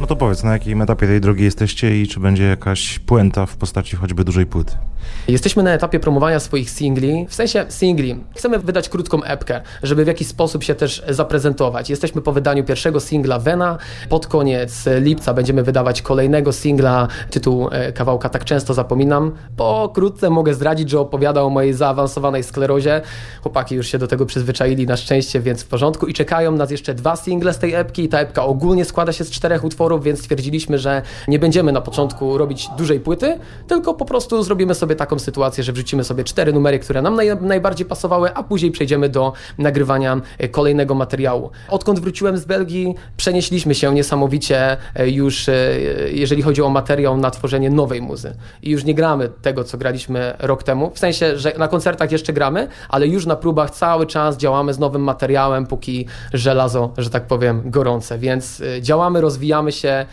No to powiedz, na jakim etapie tej drogi jesteście i czy będzie jakaś puenta w postaci choćby dużej płyty? Jesteśmy na etapie promowania swoich singli, w sensie singli. Chcemy wydać krótką epkę, żeby w jakiś sposób się też zaprezentować. Jesteśmy po wydaniu pierwszego singla Wena. Pod koniec lipca będziemy wydawać kolejnego singla, tytuł kawałka Tak Często Zapominam. Pokrótce mogę zdradzić, że opowiada o mojej zaawansowanej sklerozie. Chłopaki już się do tego przyzwyczaili na szczęście, więc w porządku. I czekają nas jeszcze 2 single z tej epki. Ta epka ogólnie składa się z 4 utworów, więc stwierdziliśmy, że nie będziemy na początku robić dużej płyty, tylko po prostu zrobimy sobie taką sytuację, że wrzucimy sobie 4 numery, które nam najbardziej pasowały, a później przejdziemy do nagrywania kolejnego materiału. Odkąd wróciłem z Belgii, przenieśliśmy się niesamowicie już, jeżeli chodzi o materiał, na tworzenie nowej muzy. I już nie gramy tego, co graliśmy rok temu, w sensie, że na koncertach jeszcze gramy, ale już na próbach cały czas działamy z nowym materiałem, póki żelazo, że tak powiem, gorące. Więc działamy, rozwijamy się,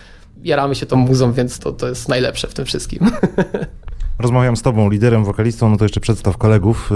jaramy się tą muzą, więc to jest najlepsze w tym wszystkim. Rozmawiam z tobą, liderem, wokalistą, no to jeszcze przedstaw kolegów,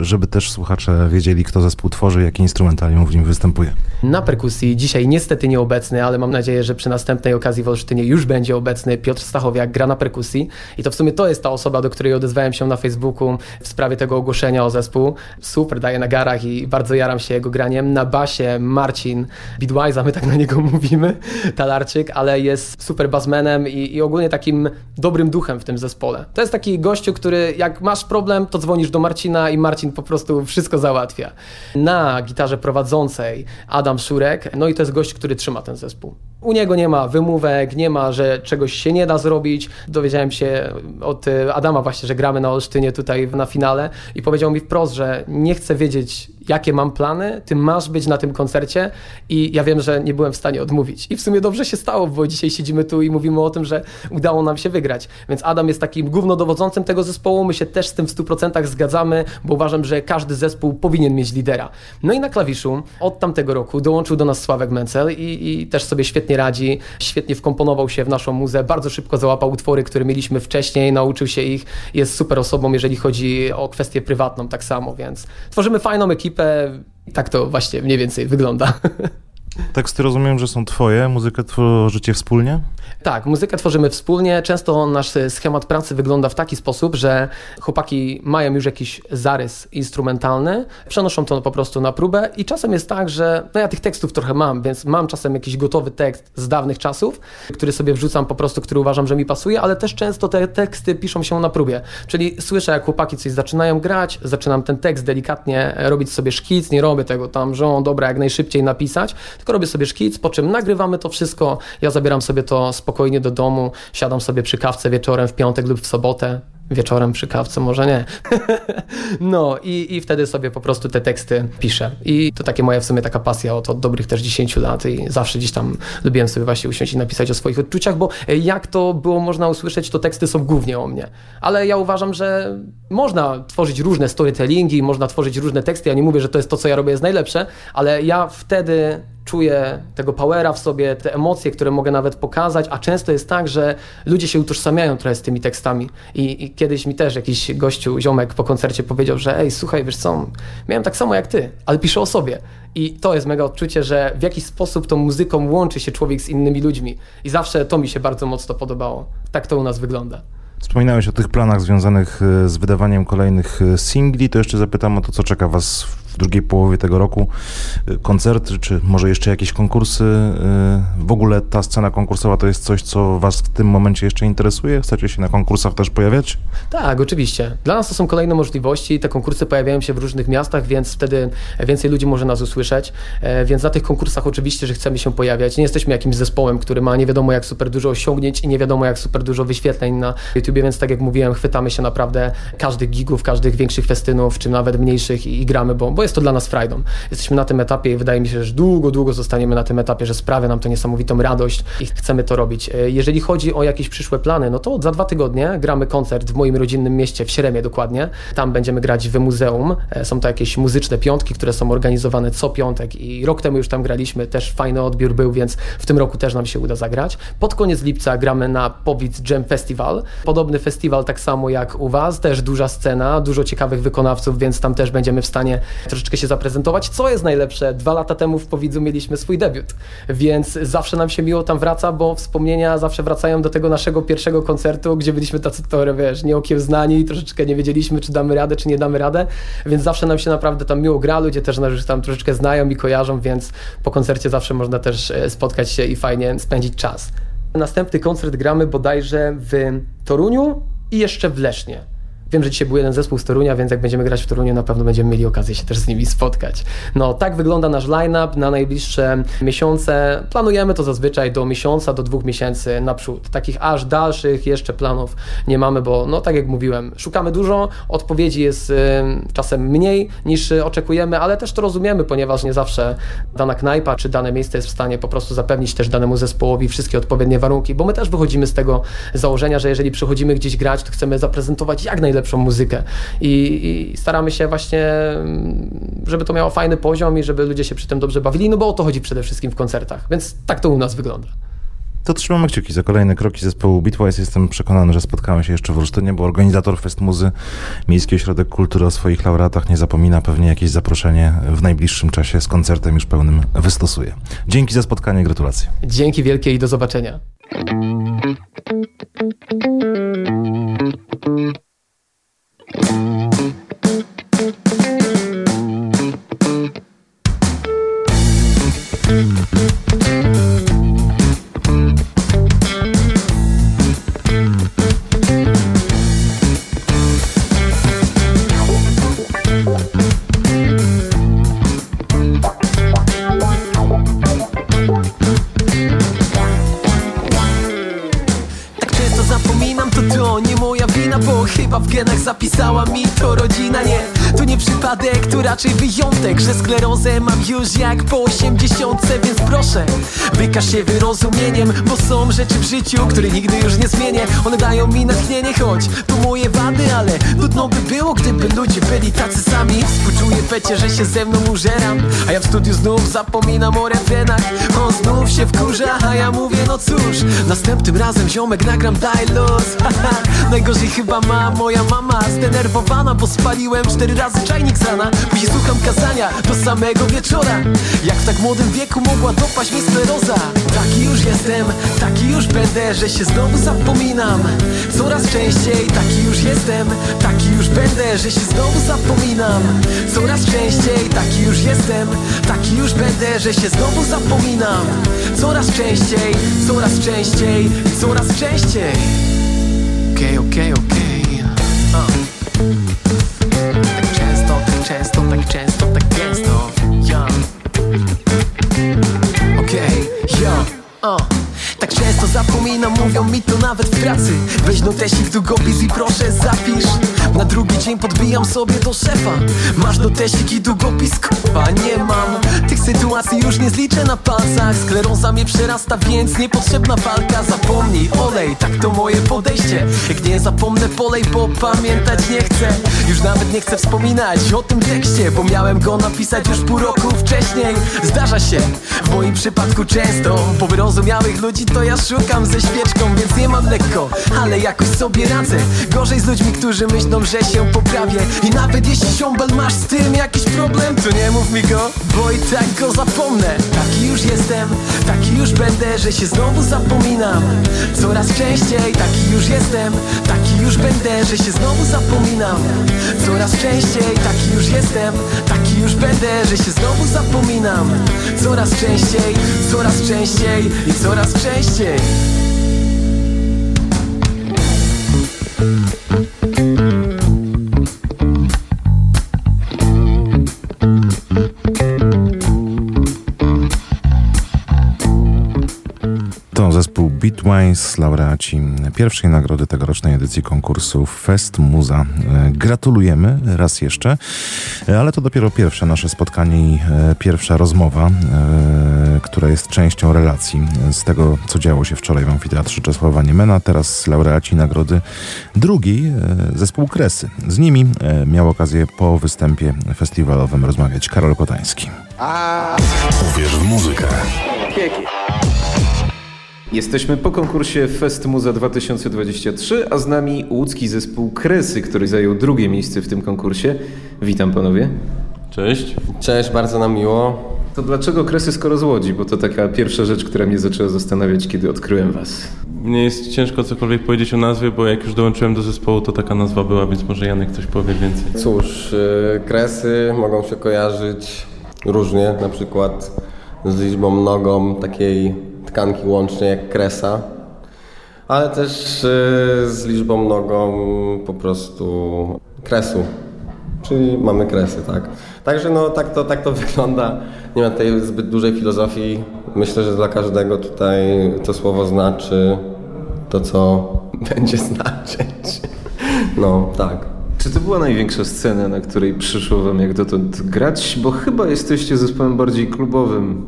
żeby też słuchacze wiedzieli, kto zespół tworzy, jaki instrumentarium w nim występuje. Na perkusji dzisiaj niestety nieobecny, ale mam nadzieję, że przy następnej okazji w Olsztynie już będzie obecny Piotr Stachowiak, gra na perkusji i to w sumie to jest ta osoba, do której odezwałem się na Facebooku w sprawie tego ogłoszenia o zespół. Super, daje na garach i bardzo jaram się jego graniem. Na basie Marcin Beatwise, my tak na niego mówimy, talarczyk, ale jest super bassmanem i ogólnie takim dobrym duchem w tym zespole. To jest taki gościu, który jak masz problem, to dzwonisz do Marcina i Marcin po prostu wszystko załatwia. Na gitarze prowadzącej Adam Szurek, no i to jest gość, który trzyma ten zespół. U niego nie ma wymówek, nie ma, że czegoś się nie da zrobić. Dowiedziałem się od Adama właśnie, że gramy na Olsztynie tutaj na finale i powiedział mi wprost, że nie chcę wiedzieć, jakie mam plany, ty masz być na tym koncercie i ja wiem, że nie byłem w stanie odmówić. I w sumie dobrze się stało, bo dzisiaj siedzimy tu i mówimy o tym, że udało nam się wygrać. Więc Adam jest takim głównodowodzącym tego zespołu, my się też z tym w 100% zgadzamy, bo uważam, że każdy zespół powinien mieć lidera. No i na klawiszu od tamtego roku dołączył do nas Sławek Mencel i też sobie świetnie radzi, świetnie wkomponował się w naszą muzę, bardzo szybko załapał utwory, które mieliśmy wcześniej, nauczył się ich, jest super osobą, jeżeli chodzi o kwestię prywatną tak samo, więc tworzymy fajną ekipę i tak to właśnie mniej więcej wygląda. Teksty rozumiem, że są twoje, muzykę tworzycie wspólnie? Tak, muzykę tworzymy wspólnie. Często nasz schemat pracy wygląda w taki sposób, że chłopaki mają już jakiś zarys instrumentalny, przenoszą to po prostu na próbę i czasem jest tak, że ja tych tekstów trochę mam, więc mam czasem jakiś gotowy tekst z dawnych czasów, który sobie wrzucam po prostu, który uważam, że mi pasuje, ale też często te teksty piszą się na próbie. Czyli słyszę, jak chłopaki coś zaczynają grać, zaczynam ten tekst delikatnie robić sobie szkic, nie robię tego tam, że dobra, jak najszybciej napisać, tylko robię sobie szkic, po czym nagrywamy to wszystko, ja zabieram sobie to spokojnie do domu, siadam sobie przy kawce wieczorem w piątek lub w sobotę, wieczorem przy kawce może nie, no i wtedy sobie po prostu te teksty piszę i to takie moja w sumie taka pasja od dobrych też 10 lat i zawsze gdzieś tam lubiłem sobie właśnie usiąść i napisać o swoich odczuciach, bo jak to było można usłyszeć, to teksty są głównie o mnie, ale ja uważam, że można tworzyć różne storytellingi, można tworzyć różne teksty, ja nie mówię, że to jest to, co ja robię jest najlepsze, ale ja wtedy czuję tego powera w sobie, te emocje, które mogę nawet pokazać, a często jest tak, że ludzie się utożsamiają trochę z tymi tekstami. I kiedyś mi też jakiś gościu, ziomek po koncercie powiedział, że ej, słuchaj, wiesz co, miałem tak samo jak ty, ale piszę o sobie. I to jest mega odczucie, że w jakiś sposób tą muzyką łączy się człowiek z innymi ludźmi. I zawsze to mi się bardzo mocno podobało. Tak to u nas wygląda. Wspominałeś o tych planach związanych z wydawaniem kolejnych singli, to jeszcze zapytam o to, co czeka was w drugiej połowie tego roku. Koncerty, czy może jeszcze jakieś konkursy? W ogóle ta scena konkursowa to jest coś, co was w tym momencie jeszcze interesuje? Chcecie się na konkursach też pojawiać? Tak, oczywiście. Dla nas to są kolejne możliwości. Te konkursy pojawiają się w różnych miastach, więc wtedy więcej ludzi może nas usłyszeć. Więc na tych konkursach oczywiście, że chcemy się pojawiać. Nie jesteśmy jakimś zespołem, który ma nie wiadomo jak super dużo osiągnięć i nie wiadomo jak super dużo wyświetleń na YouTubie, więc tak jak mówiłem, chwytamy się naprawdę każdych gigów, każdych większych festynów, czy nawet mniejszych i gramy, bo jest to dla nas frajdą. Jesteśmy na tym etapie i wydaje mi się, że długo zostaniemy na tym etapie, że sprawia nam to niesamowitą radość i chcemy to robić. Jeżeli chodzi o jakieś przyszłe plany, no to za 2 tygodnie gramy koncert w moim rodzinnym mieście, w Sieremie dokładnie. Tam będziemy grać w muzeum. Są to jakieś muzyczne piątki, które są organizowane co piątek i rok temu już tam graliśmy. Też fajny odbiór był, więc w tym roku też nam się uda zagrać. Pod koniec lipca gramy na Powic Jam Festival. Podobny festiwal tak samo jak u was, też duża scena, dużo ciekawych wykonawców, więc tam też będziemy w stanie troszeczkę się zaprezentować, co jest najlepsze. 2 lata temu w Powidzu mieliśmy swój debiut, więc zawsze nam się miło tam wraca, bo wspomnienia zawsze wracają do tego naszego pierwszego koncertu, gdzie byliśmy tacy, wiesz, nieokiełznani, troszeczkę nie wiedzieliśmy, czy damy radę, czy nie damy radę, więc zawsze nam się naprawdę tam miło gra, ludzie też nas już tam troszeczkę znają i kojarzą, więc po koncercie zawsze można też spotkać się i fajnie spędzić czas. Następny koncert gramy bodajże w Toruniu i jeszcze w Lesznie. Wiem, że dzisiaj był jeden zespół z Torunia, więc jak będziemy grać w Toruniu, na pewno będziemy mieli okazję się też z nimi spotkać. No, tak wygląda nasz line-up na najbliższe miesiące. Planujemy to zazwyczaj do miesiąca, do 2 miesięcy naprzód. Takich aż dalszych jeszcze planów nie mamy, bo no tak jak mówiłem, szukamy dużo, odpowiedzi jest czasem mniej niż oczekujemy, ale też to rozumiemy, ponieważ nie zawsze dana knajpa czy dane miejsce jest w stanie po prostu zapewnić też danemu zespołowi wszystkie odpowiednie warunki, bo my też wychodzimy z tego założenia, że jeżeli przychodzimy gdzieś grać, to chcemy zaprezentować jak najlepszą muzykę i staramy się właśnie, żeby to miało fajny poziom i żeby ludzie się przy tym dobrze bawili, no bo o to chodzi przede wszystkim w koncertach, więc tak to u nas wygląda. To trzymamy kciuki za kolejne kroki zespołu Beatwise. Jestem przekonany, że spotkamy się jeszcze w Olsztynie, bo organizator Fest Muzy, Miejski Ośrodek Kultury o swoich laureatach nie zapomina, pewnie jakieś zaproszenie w najbliższym czasie z koncertem już pełnym wystosuje. Dzięki za spotkanie, gratulacje. Dzięki wielkie i do zobaczenia. Chyba w genach zapisała mi to rodzina, nie. To nie przypadek, to raczej wyjątek, że sklerozę mam już jak po 80, więc proszę, wykaż się wyrozumieniem, bo są rzeczy w życiu, które nigdy już nie zmienię. One dają mi natchnienie, choć to moje wady, ale nudno by było, gdyby ludzie byli tacy sami. Współczuję bufecie, że się ze mną użeram, a ja w studiu znów zapominam o refrenach. On znów się wkurza, a ja mówię no cóż, następnym razem ziomek nagram daj los. Najgorzej chyba ma moja mama, zdenerwowana, bo spaliłem 4 razy czajnik z rana. Później słucham kazania do samego wieczora. Jak w tak młodym wieku mogła dopaść mnie skleroza? Taki już jestem, taki już będę, że się znowu zapominam. Coraz częściej taki już jestem, taki już będę, że się znowu zapominam. Coraz częściej taki już jestem, taki już będę, że się znowu zapominam. Coraz częściej, coraz częściej, coraz częściej. Okej, okej, okej. Tak często, tak często, tak często, tak często. Okej, tak często zapominam, mówią mi to nawet w pracy. Weź notesik, długopis i proszę zapisz. Na drugi dzień podbijam sobie do szefa. Masz notesik i długopis, k***a nie mam. Tych sytuacji już nie zliczę na palcach. Skleroza mnie przerasta, więc niepotrzebna walka. Zapomnij, olej, tak to moje podejście. Jak nie zapomnę, polej, bo pamiętać nie chcę. Już nawet nie chcę wspominać o tym tekście, bo miałem go napisać już pół roku wcześniej. Zdarza się, w moim przypadku często, po wyrozumiałych ludzi to ja szukam ze świeczką, więc nie mam lekko, ale jakoś sobie radzę. Gorzej z ludźmi, którzy myślą, że się poprawię. I nawet jeśli ziombel masz z tym jakiś problem, to nie mów mi go, bo i tak go zapomnę. Taki już jestem, taki już będę, że się znowu zapominam. Coraz częściej taki już jestem, taki już będę, że się znowu zapominam. Coraz częściej taki już jestem, taki już będę, że się znowu zapominam. Coraz częściej i coraz częściej. To zespół Beatwise, laureaci pierwszej nagrody tegorocznej edycji konkursu Fest Muza. Gratulujemy raz jeszcze, ale to dopiero pierwsze nasze spotkanie i pierwsza rozmowa, która jest częścią relacji z tego, co działo się wczoraj w amfiteatrze Czesława Niemena. Teraz laureaci nagrody drugiej, zespół Kresy. Z nimi miał okazję po występie festiwalowym rozmawiać Karol Kotański. Uwierz w muzykę. Jesteśmy po konkursie Fest Muza 2023, a z nami łódzki zespół Kresy, który zajął drugie miejsce w tym konkursie. Witam panowie. Cześć. Cześć, bardzo nam miło. To dlaczego Kresy, skoro z Łodzi? Bo to taka pierwsza rzecz, która mnie zaczęła zastanawiać, kiedy odkryłem was. Mnie jest ciężko cokolwiek powiedzieć o nazwie, bo jak już dołączyłem do zespołu, to taka nazwa była, więc może Janek coś powie więcej. Cóż, Kresy mogą się kojarzyć różnie, na przykład z liczbą nogą takiej tkanki łącznie jak kresa, ale też z liczbą nogą po prostu kresu, czyli mamy kresy, tak? Także no tak to wygląda, nie ma tutaj zbyt dużej filozofii, myślę, że dla każdego tutaj to słowo znaczy to, co będzie znaczyć, no tak. Czy to była największa scena, na której przyszło wam jak dotąd grać, bo chyba jesteście zespołem bardziej klubowym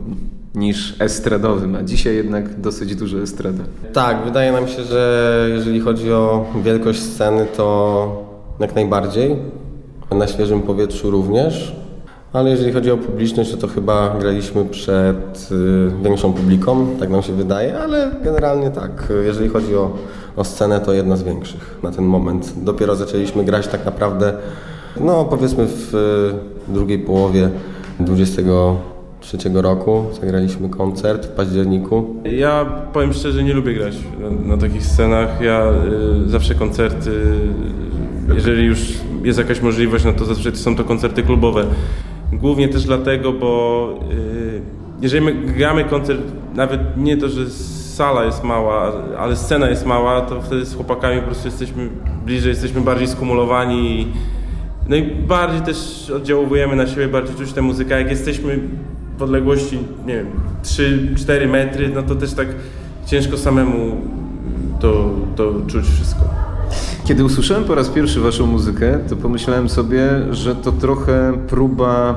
niż estradowym, a dzisiaj jednak dosyć duża estrada. Tak, wydaje nam się, że jeżeli chodzi o wielkość sceny, to jak najbardziej, na świeżym powietrzu również, ale jeżeli chodzi o publiczność, to chyba graliśmy przed większą publiką, tak nam się wydaje, ale generalnie tak, jeżeli chodzi o scenę, to jedna z większych na ten moment. Dopiero zaczęliśmy grać tak naprawdę, no powiedzmy w drugiej połowie 2023 roku, zagraliśmy koncert w październiku. Ja powiem szczerze, nie lubię grać na takich scenach. Ja zawsze koncerty, jeżeli już jest jakaś możliwość, no to zazwyczaj są to koncerty klubowe. Głównie też dlatego, bo jeżeli my gramy koncert, nawet nie to, że sala jest mała, ale scena jest mała, to wtedy z chłopakami po prostu jesteśmy bliżej, jesteśmy bardziej skumulowani. No i bardziej też oddziałujemy na siebie, bardziej czuć tę muzykę. Jak jesteśmy w odległości, nie wiem, 3-4 metry, no to też tak ciężko samemu to czuć wszystko. Kiedy usłyszałem po raz pierwszy waszą muzykę, to pomyślałem sobie, że to trochę próba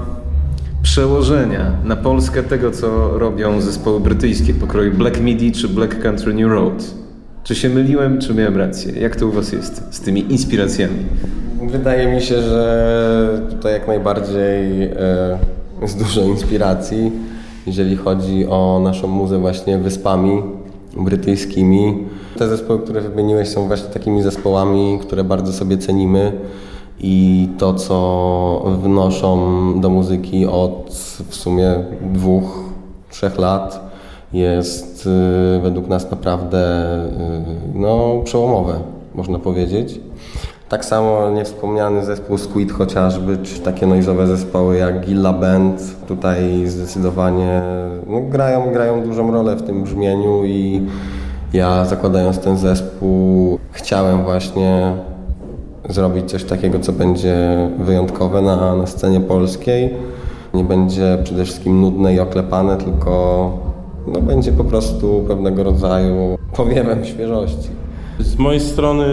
przełożenia na Polskę tego, co robią zespoły brytyjskie pokroju Black Midi czy Black Country New Road. Czy się myliłem, czy miałem rację? Jak to u was jest z tymi inspiracjami? Wydaje mi się, że tutaj jak najbardziej jest dużo inspiracji, jeżeli chodzi o naszą muzę właśnie wyspami brytyjskimi. Te zespoły, które wymieniłeś, są właśnie takimi zespołami, które bardzo sobie cenimy i to, co wnoszą do muzyki od w sumie 2-3 lat jest według nas naprawdę przełomowe, można powiedzieć. Tak samo niewspomniany zespół Squid chociażby, czy takie noizowe zespoły jak Gilla Band tutaj zdecydowanie grają dużą rolę w tym brzmieniu i ja zakładając ten zespół chciałem właśnie zrobić coś takiego, co będzie wyjątkowe na scenie polskiej. Nie będzie przede wszystkim nudne i oklepane, tylko będzie po prostu pewnego rodzaju powiewem świeżości. Z mojej strony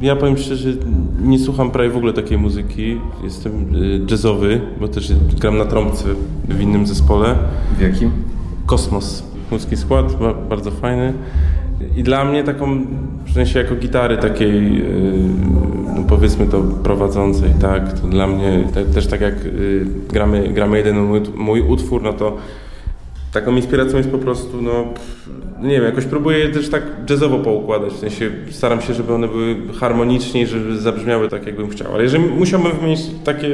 ja powiem szczerze, nie słucham prawie w ogóle takiej muzyki. Jestem jazzowy, bo też gram na trąbce w innym zespole. W jakim? Kosmos. Polski skład, bardzo fajny. I dla mnie taką, w sensie jako gitary takiej, powiedzmy to prowadzącej, tak, to dla mnie też tak jak gramy jeden mój utwór, no to taką inspiracją jest po prostu, nie wiem, jakoś próbuję też tak jazzowo poukładać, w sensie staram się, żeby one były harmonicznie, żeby zabrzmiały tak, jakbym chciał. Ale jeżeli musiałbym wymienić takie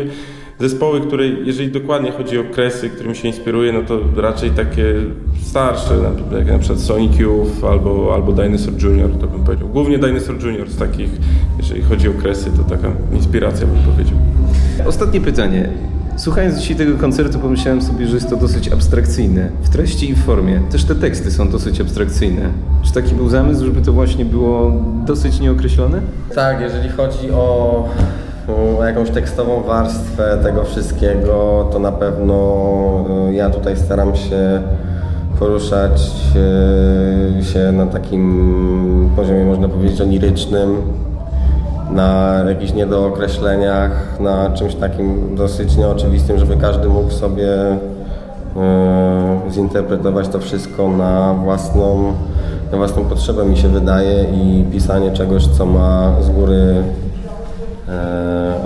zespoły, które, jeżeli dokładnie chodzi o Kresy, którymi się inspiruje, no to raczej takie starsze, jak na przykład Sonic Youth albo Dinosaur Jr., to bym powiedział. Głównie Dinosaur Jr. z takich, jeżeli chodzi o Kresy, to taka inspiracja, bym powiedział. Ostatnie pytanie. Słuchając dzisiaj tego koncertu, pomyślałem sobie, że jest to dosyć abstrakcyjne. W treści i w formie. Też te teksty są dosyć abstrakcyjne. Czy taki był zamysł, żeby to właśnie było dosyć nieokreślone? Tak, jeżeli chodzi o jakąś tekstową warstwę tego wszystkiego, to na pewno ja tutaj staram się poruszać się na takim poziomie, można powiedzieć, onirycznym, na jakichś niedookreśleniach, na czymś takim dosyć nieoczywistym, żeby każdy mógł sobie zinterpretować to wszystko na własną potrzebę, mi się wydaje, i pisanie czegoś, co ma z góry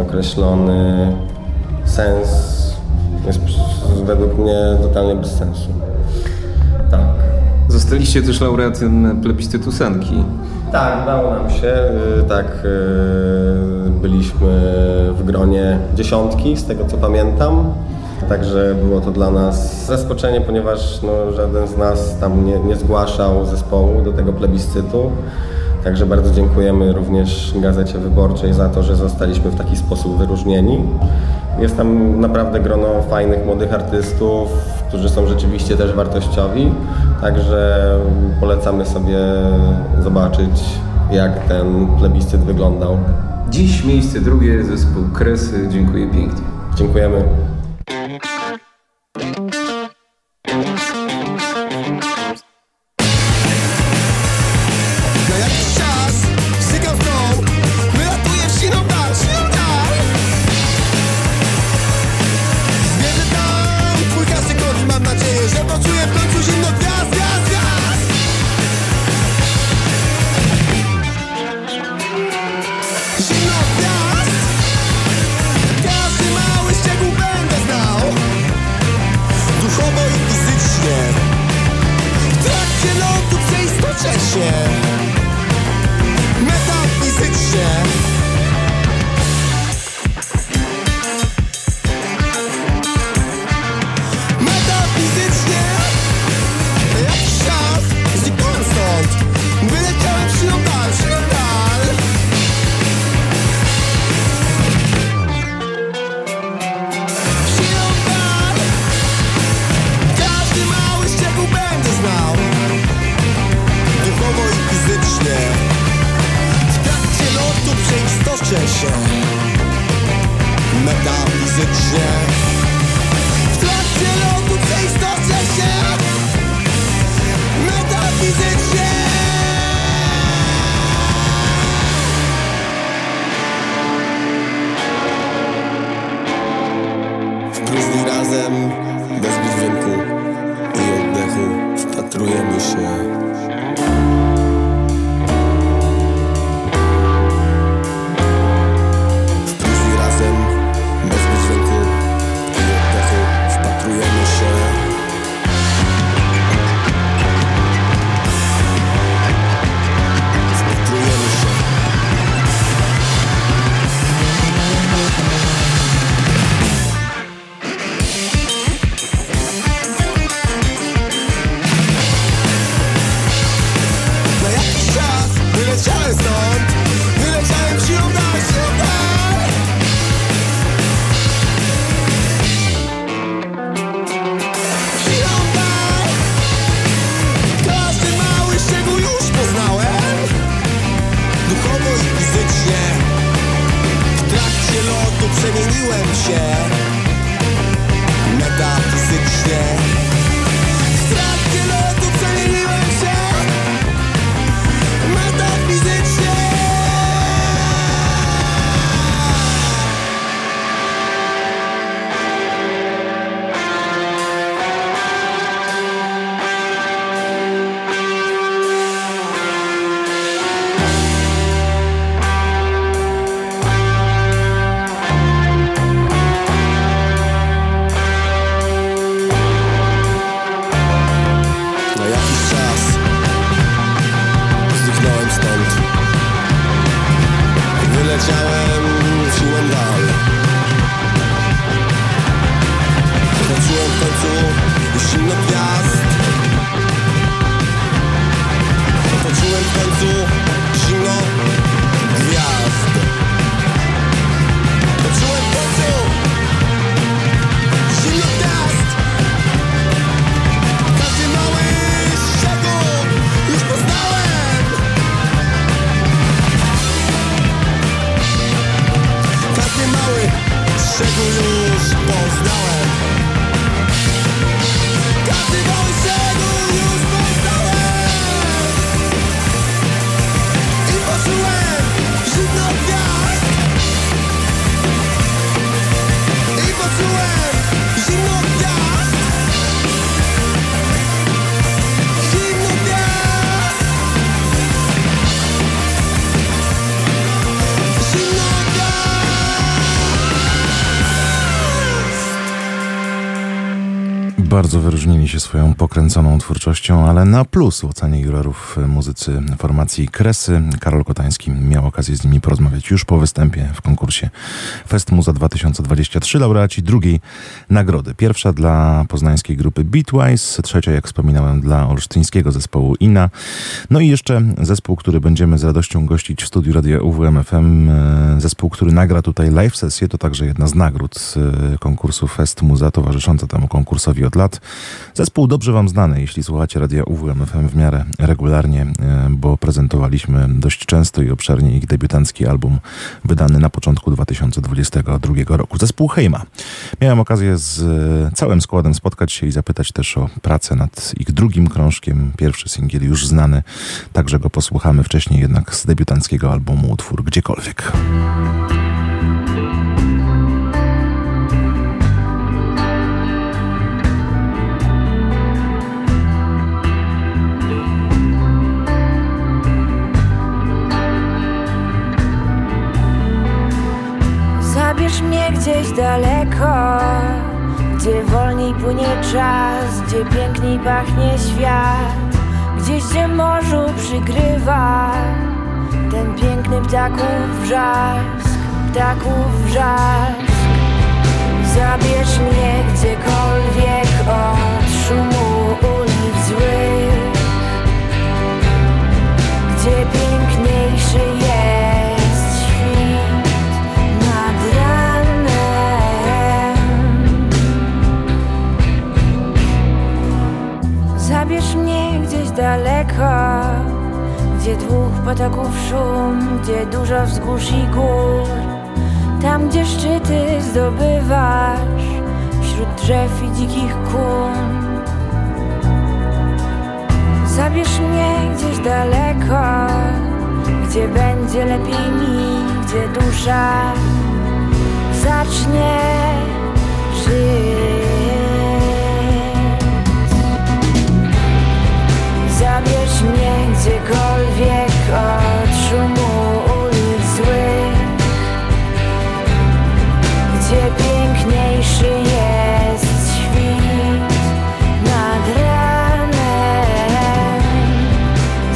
określony sens, jest według mnie totalnie bez sensu. Tak. Zostaliście też laureatem plebiscytu Sanki. Tak, udało nam się. Byliśmy w gronie 10, z tego co pamiętam. Także było to dla nas zaskoczenie, ponieważ żaden z nas tam nie zgłaszał zespołu do tego plebiscytu. Także bardzo dziękujemy również Gazecie Wyborczej za to, że zostaliśmy w taki sposób wyróżnieni. Jest tam naprawdę grono fajnych, młodych artystów, którzy są rzeczywiście też wartościowi. Także polecamy sobie zobaczyć, jak ten plebiscyt wyglądał. Dziś miejsce drugie, zespół Kresy. Dziękuję pięknie. Dziękujemy. Zgubiłem się metafizycznie. W trakcie lotu przemieniłem się metafizycznie. Leciałem siłą dal. Zobaczyłem w końcu zimno gwiazd. Zobaczyłem w końcu zimno gwiazd. Zobaczyłem w końcu zimno gwiazd. Każdy mały szczegół już poznałem. Mały szczegół już poznałem. Każdy mały szczegół już poznałem. I poczułem zimno gwiazd. I poczułem zimno gwiazd. Zimno gwiazd. Zimno gwiazd. Bardzo wyróżnili się swoją pokręconą twórczością, ale na plus w ocenie jurorów muzycy formacji Kresy. Karol Kotański miał okazję z nimi porozmawiać już po występie w konkursie Fest Muza 2023. Laureaci drugiej nagrody. Pierwsza dla poznańskiej grupy Beatwise, trzecia, jak wspominałem, dla olsztyńskiego zespołu INA. No i jeszcze zespół, który będziemy z radością gościć w studiu Radia UWM FM. Zespół, który nagra tutaj live sesję, to także jedna z nagród z konkursu Fest Muza, towarzysząca temu konkursowi od lat. Zespół dobrze wam znany, jeśli słuchacie Radia UWM FM w miarę regularnie, bo prezentowaliśmy dość często i obszernie ich debiutancki album wydany na początku 2022 roku. Zespół Hejma. Miałem okazję z całym składem spotkać się i zapytać też o pracę nad ich drugim krążkiem. Pierwszy singiel już znany, także go posłuchamy wcześniej jednak z debiutanckiego albumu utwór Gdziekolwiek. Zabierz mnie gdzieś daleko, gdzie wolniej płynie czas, gdzie piękniej pachnie świat, gdzieś się morzu przykrywa ten piękny ptaków wrzask. Zabierz mnie gdziekolwiek od szumu ulic złych, gdzie piękniejszy jest. Zabierz mnie gdzieś daleko, gdzie dwóch potoków szum, gdzie dużo wzgórz i gór, tam gdzie szczyty zdobywasz wśród drzew i dzikich kun. Zabierz mnie gdzieś daleko, gdzie będzie lepiej mi, gdzie dusza zacznie żyć. Zabierz mnie gdziekolwiek od szumu ulic złych, gdzie piękniejszy jest świt nad ranem.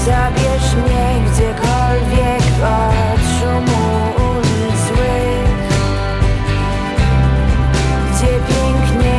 Zabierz mnie gdziekolwiek od szumu ulic złych, gdzie piękniejszy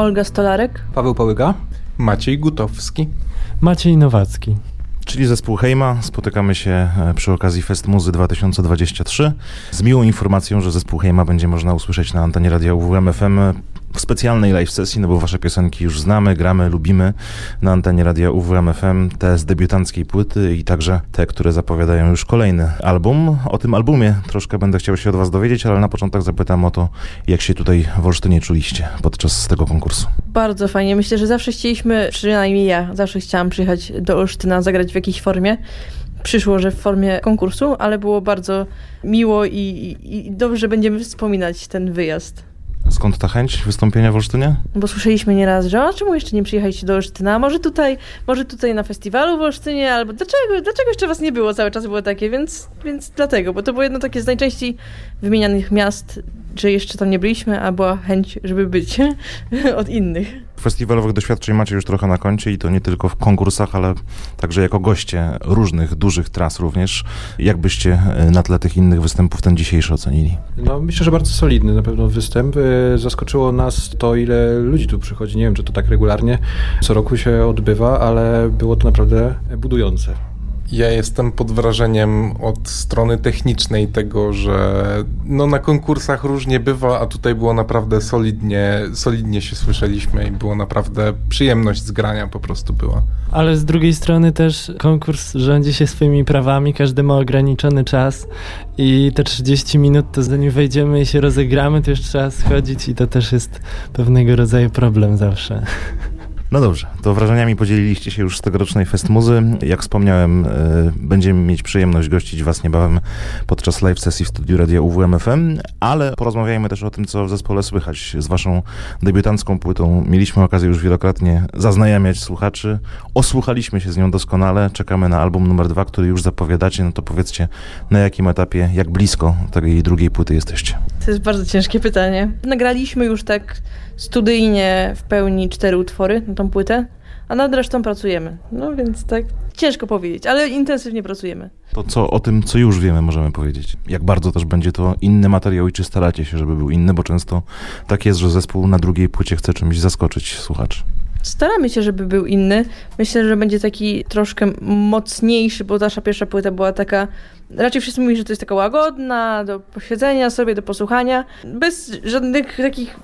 Olga Stolarek, Paweł Pałyga, Maciej Gutowski, Maciej Nowacki. Czyli zespół Hejma. Spotykamy się przy okazji Fest Muzy 2023 z miłą informacją, że zespół Hejma będzie można usłyszeć na antenie radia UWM-FM w specjalnej live sesji, no bo wasze piosenki już znamy, gramy, lubimy na antenie radia UWM-FM, te z debiutanckiej płyty i także te, które zapowiadają już kolejny album. O tym albumie troszkę będę chciał się od was dowiedzieć, ale na początek zapytam o to, jak się tutaj w Olsztynie czuliście podczas tego konkursu. Bardzo fajnie. Myślę, że zawsze chcieliśmy, przynajmniej ja, zawsze chciałam przyjechać do Olsztyna, zagrać w jakiejś formie. Przyszło, że w formie konkursu, ale było bardzo miło i dobrze, że będziemy wspominać ten wyjazd. Skąd ta chęć wystąpienia w Olsztynie? Bo słyszeliśmy nieraz, że a czemu jeszcze nie przyjechaliście do Olsztyna? Może tutaj na festiwalu w Olsztynie, albo dlaczego jeszcze was nie było? Cały czas było takie, więc dlatego, bo to było jedno takie z najczęściej wymienianych miast, że jeszcze tam nie byliśmy, a była chęć, żeby być od innych. Festiwalowych doświadczeń macie już trochę na koncie i to nie tylko w konkursach, ale także jako goście różnych, dużych tras również. Jak byście na tle tych innych występów ten dzisiejszy ocenili? No myślę, że bardzo solidny na pewno występ. Zaskoczyło nas to, ile ludzi tu przychodzi. Nie wiem, czy to tak regularnie co roku się odbywa, ale było to naprawdę budujące. Ja jestem pod wrażeniem od strony technicznej tego, że no na konkursach różnie bywa, a tutaj było naprawdę solidnie się słyszeliśmy i było naprawdę przyjemność z grania po prostu była. Ale z drugiej strony też konkurs rządzi się swoimi prawami, każdy ma ograniczony czas i te 30 minut to zanim wejdziemy i się rozegramy, to już trzeba schodzić i to też jest pewnego rodzaju problem zawsze. No dobrze, to wrażeniami podzieliliście się już z tegorocznej Fest Muzy. Jak wspomniałem, będziemy mieć przyjemność gościć was niebawem podczas live sesji w studiu radia UWM-FM, ale porozmawiajmy też o tym, co w zespole słychać. Z waszą debiutancką płytą mieliśmy okazję już wielokrotnie zaznajamiać słuchaczy. Osłuchaliśmy się z nią doskonale, czekamy na album numer 2, który już zapowiadacie. No to powiedzcie, na jakim etapie, jak blisko tej drugiej płyty jesteście? To jest bardzo ciężkie pytanie. Nagraliśmy już tak studyjnie w pełni 4 utwory na tą płytę, a nad resztą pracujemy. No więc tak ciężko powiedzieć, ale intensywnie pracujemy. To co o tym, co już wiemy, możemy powiedzieć? Jak bardzo też będzie to inny materiał i czy staracie się, żeby był inny, bo często tak jest, że zespół na drugiej płycie chce czymś zaskoczyć słuchaczy. Staramy się, żeby był inny. Myślę, że będzie taki troszkę mocniejszy, bo nasza pierwsza płyta była taka, raczej wszyscy mówili, że to jest taka łagodna, do posiedzenia sobie, do posłuchania, bez żadnych takich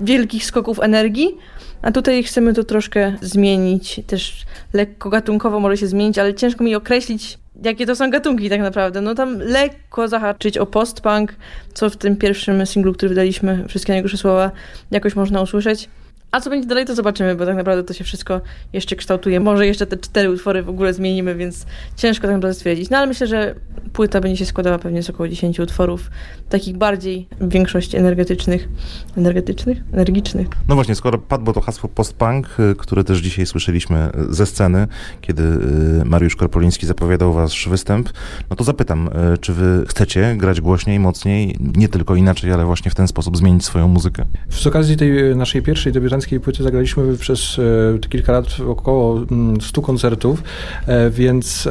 wielkich skoków energii, a tutaj chcemy to troszkę zmienić, też lekko gatunkowo może się zmienić, ale ciężko mi określić, jakie to są gatunki tak naprawdę. No tam lekko zahaczyć o post-punk, co w tym pierwszym singlu, który wydaliśmy, wszystkie najgorsze słowa, jakoś można usłyszeć. A co będzie dalej, to zobaczymy, bo tak naprawdę to się wszystko jeszcze kształtuje. Może jeszcze te 4 utwory w ogóle zmienimy, więc ciężko tak naprawdę stwierdzić. No ale myślę, że płyta będzie się składała pewnie z około 10 utworów, takich bardziej w większości energicznych. No właśnie, skoro padło to hasło post-punk, które też dzisiaj słyszeliśmy ze sceny, kiedy Mariusz Korpoliński zapowiadał wasz występ, no to zapytam, czy wy chcecie grać głośniej, mocniej, nie tylko inaczej, ale właśnie w ten sposób zmienić swoją muzykę? Z okazji tej naszej pierwszej debiutancji płyty zagraliśmy przez kilka lat około 100 koncertów, więc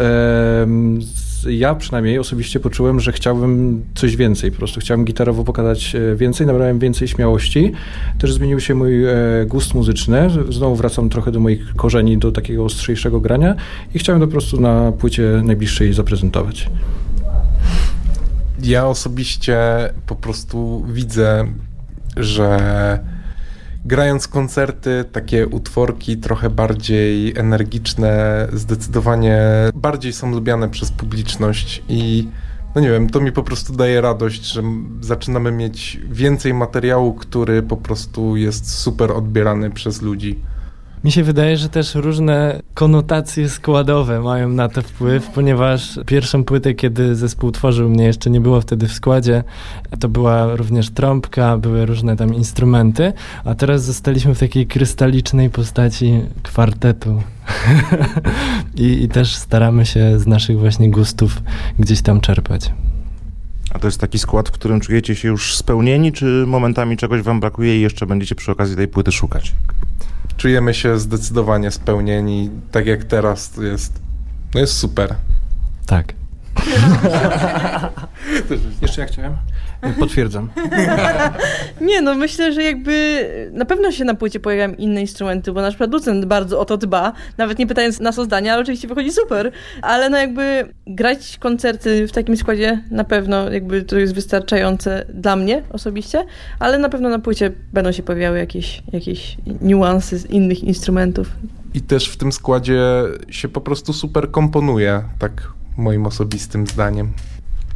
ja przynajmniej osobiście poczułem, że chciałbym coś więcej, po prostu chciałem gitarowo pokazać więcej, nabrałem więcej śmiałości, też zmienił się mój gust muzyczny, znowu wracam trochę do moich korzeni, do takiego ostrzejszego grania i chciałem to po prostu na płycie najbliższej zaprezentować. Ja osobiście po prostu widzę, że grając koncerty, takie utworki trochę bardziej energiczne, zdecydowanie bardziej są lubiane przez publiczność i no nie wiem, to mi po prostu daje radość, że zaczynamy mieć więcej materiału, który po prostu jest super odbierany przez ludzi. Mi się wydaje, że też różne konotacje składowe mają na to wpływ, ponieważ pierwszą płytę, kiedy zespół tworzył, mnie jeszcze nie było wtedy w składzie, to była również trąbka, były różne tam instrumenty, a teraz zostaliśmy w takiej krystalicznej postaci kwartetu. I też staramy się z naszych właśnie gustów gdzieś tam czerpać. A to jest taki skład, w którym czujecie się już spełnieni, czy momentami czegoś wam brakuje i jeszcze będziecie przy okazji tej płyty szukać? Czujemy się zdecydowanie spełnieni, tak jak teraz, to jest super. Tak. Jeszcze ja chciałem. Potwierdzam. Nie, no myślę, że jakby na pewno się na płycie pojawiają inne instrumenty, bo nasz producent bardzo o to dba, nawet nie pytając nas o zdania, ale oczywiście wychodzi super. Ale no jakby grać koncerty w takim składzie na pewno jakby to jest wystarczające dla mnie osobiście, ale na pewno na płycie będą się pojawiały jakieś niuanse z innych instrumentów. I też w tym składzie się po prostu super komponuje, tak moim osobistym zdaniem.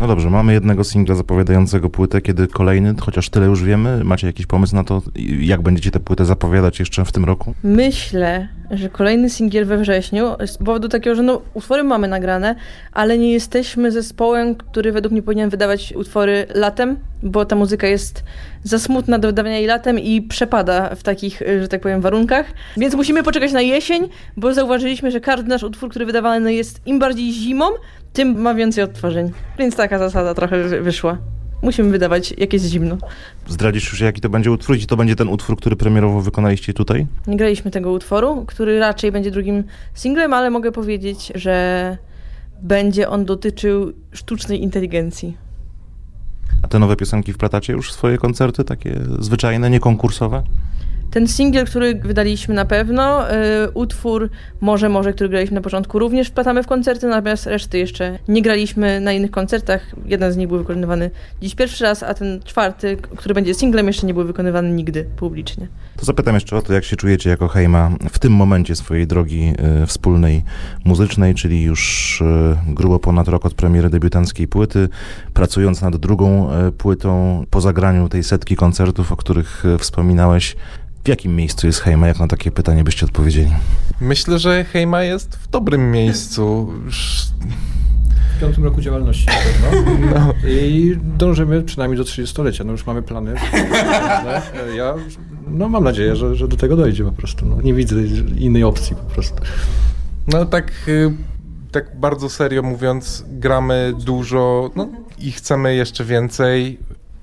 No dobrze, mamy jednego singla zapowiadającego płytę, kiedy kolejny, chociaż tyle już wiemy. Macie jakiś pomysł na to, jak będziecie tę płytę zapowiadać jeszcze w tym roku? Myślę, że kolejny singiel we wrześniu, z powodu takiego, że no, utwory mamy nagrane, ale nie jesteśmy zespołem, który według mnie powinien wydawać utwory latem, bo ta muzyka jest za smutna do wydawania jej latem i przepada w takich, że tak powiem, warunkach. Więc musimy poczekać na jesień, bo zauważyliśmy, że każdy nasz utwór, który wydawany jest im bardziej zimą, tym ma więcej odtworzeń. Więc taka zasada trochę wyszła. Musimy wydawać, jak jest zimno. Zdradzisz już, jaki to będzie utwór? I to będzie ten utwór, który premierowo wykonaliście tutaj? Nie graliśmy tego utworu, który raczej będzie drugim singlem, ale mogę powiedzieć, że będzie on dotyczył sztucznej inteligencji. A te nowe piosenki wplatacie już w swoje koncerty, takie zwyczajne, niekonkursowe? Ten singiel, który wydaliśmy na pewno, utwór Może, który graliśmy na początku, również wplatamy w koncerty, natomiast reszty jeszcze nie graliśmy na innych koncertach. Jeden z nich był wykonywany dziś pierwszy raz, a ten czwarty, który będzie singlem, jeszcze nie był wykonywany nigdy publicznie. To zapytam jeszcze o to, jak się czujecie jako Hejma w tym momencie swojej drogi wspólnej muzycznej, czyli już grubo ponad rok od premiery debiutanckiej płyty, pracując nad drugą płytą po zagraniu tej setki koncertów, o których wspominałeś. W jakim miejscu jest Hejma? Jak na takie pytanie byście odpowiedzieli? Myślę, że Hejma jest w dobrym miejscu. W 5. roku działalności. No. I dążymy przynajmniej do 30-lecia. No już mamy plany. Ja mam nadzieję, że do tego dojdzie po prostu. No, nie widzę innej opcji po prostu. No tak bardzo serio mówiąc, gramy dużo i chcemy jeszcze więcej.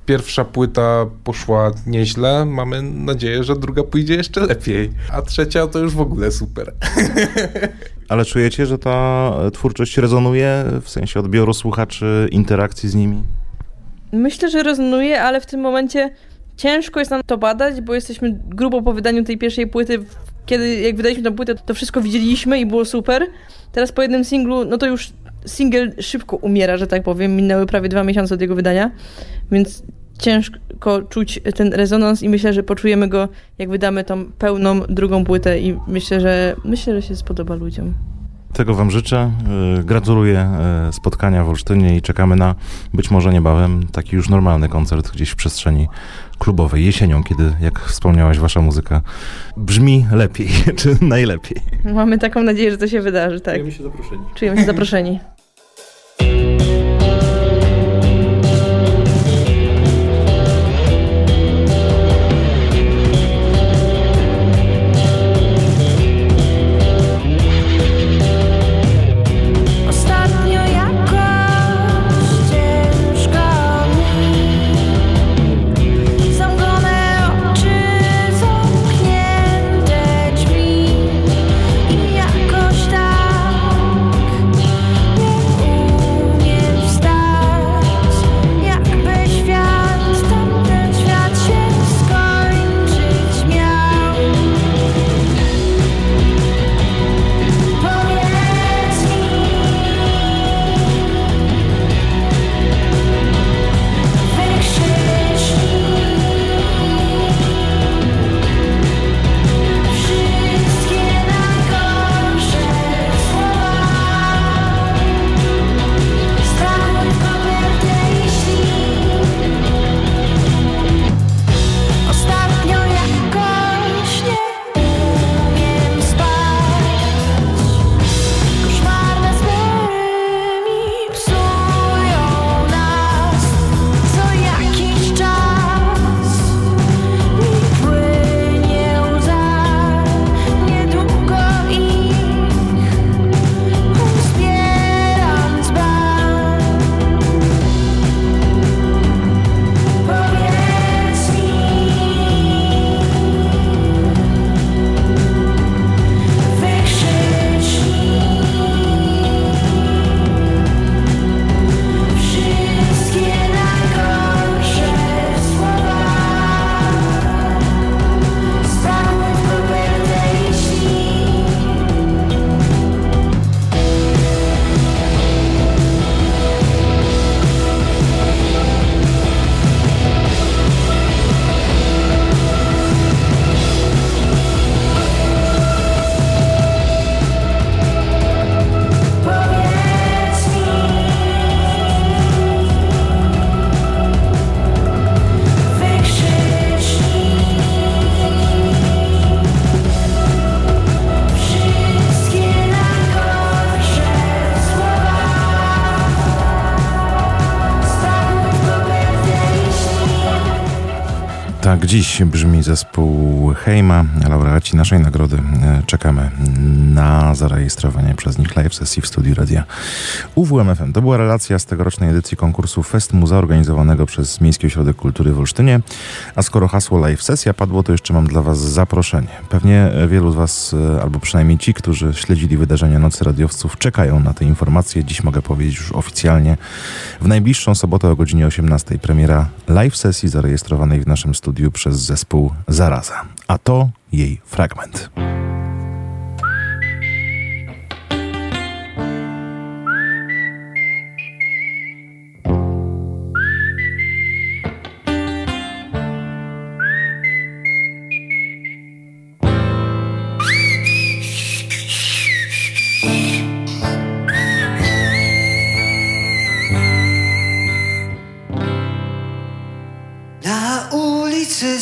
Pierwsza płyta poszła nieźle, mamy nadzieję, że druga pójdzie jeszcze lepiej, a trzecia to już w ogóle super. Ale czujecie, że ta twórczość rezonuje w sensie odbioru słuchaczy, interakcji z nimi? Myślę, że rezonuje, ale w tym momencie ciężko jest nam to badać, bo jesteśmy grubo po wydaniu tej pierwszej płyty, kiedy jak wydaliśmy tę płytę, to wszystko widzieliśmy i było super. Teraz po jednym singlu, no to już singiel szybko umiera, że tak powiem. Minęły prawie 2 miesiące od jego wydania, więc ciężko czuć ten rezonans i myślę, że poczujemy go, jak wydamy tą pełną drugą płytę i myślę, że się spodoba ludziom. Tego wam życzę. Gratuluję spotkania w Olsztynie i czekamy na być może niebawem taki już normalny koncert gdzieś w przestrzeni klubowej jesienią, kiedy, jak wspomniałaś, wasza muzyka brzmi lepiej, czy najlepiej. Mamy taką nadzieję, że to się wydarzy, tak. Czujemy się zaproszeni. Tak dziś brzmi zespół Hejma. Laureaci naszej nagrody. Czekamy na zarejestrowanie przez nich live sesji w studiu radia UWM-FM. To była relacja z tegorocznej edycji konkursu Fest Muzy organizowanego przez Miejski Ośrodek Kultury w Olsztynie. A skoro hasło live sesja padło, to jeszcze mam dla Was zaproszenie. Pewnie wielu z Was, albo przynajmniej ci, którzy śledzili wydarzenia Nocy Radiowców, czekają na te informacje. Dziś mogę powiedzieć już oficjalnie. W najbliższą sobotę o godzinie 18:00 premiera live sesji zarejestrowanej w naszym studiu przez zespół Zaraza. A to jej fragment.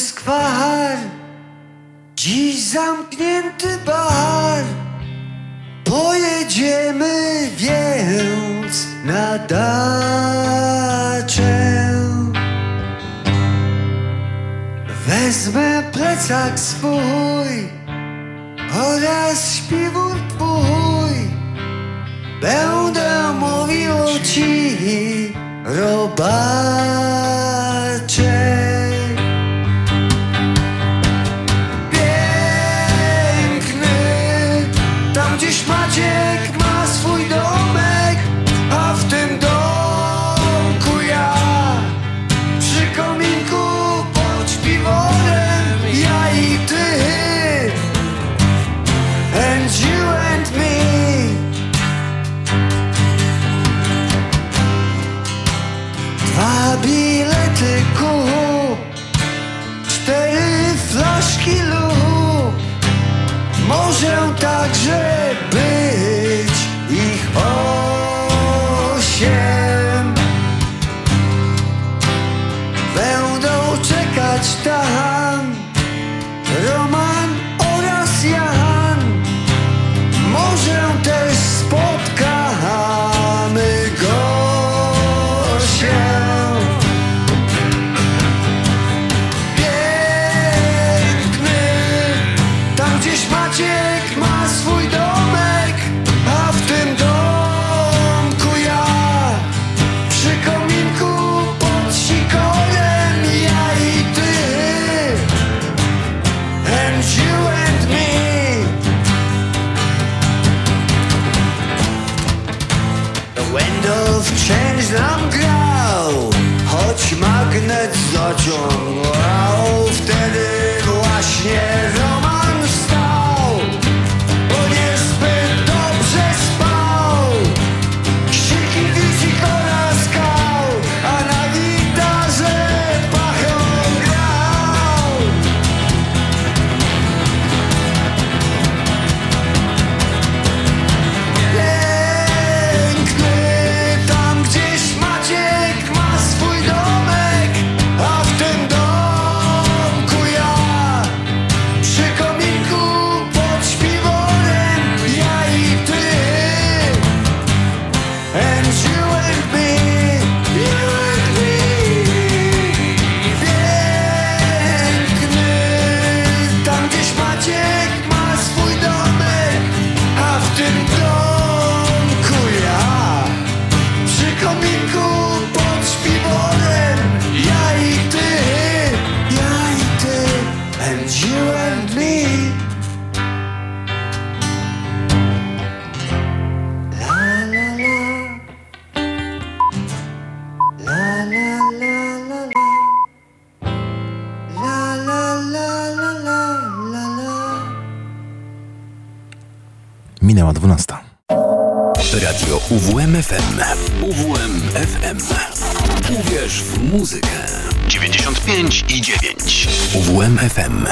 Skwar, dziś zamknięty bar. Pojedziemy więc na daczę. Wezmę plecak swój oraz śpiwór twój. Będę mówił ci, robacze. Maciek ma swój domek, a w tym domku ja. Przy kominku pod śpiworem ja i ty. And you and me. Dwa bilety kup, 4 flaszki lub może także być ich 8. Będą czekać tam Roman oraz Jan. Może też spotkamy Gosię. Piękny, tam gdzieś Maciek ma swój dom. Nam grał, choć magnet zaciągał. Wtedy właśnie Roman wstał, bo niezbyt dobrze spał. Krzyki widzik oraz skał, a na gitarze pachą grał. Minęła 12:00. Radio UWM-FM. UWM-FM. Uwierz w muzykę. 95,9. UWM-FM.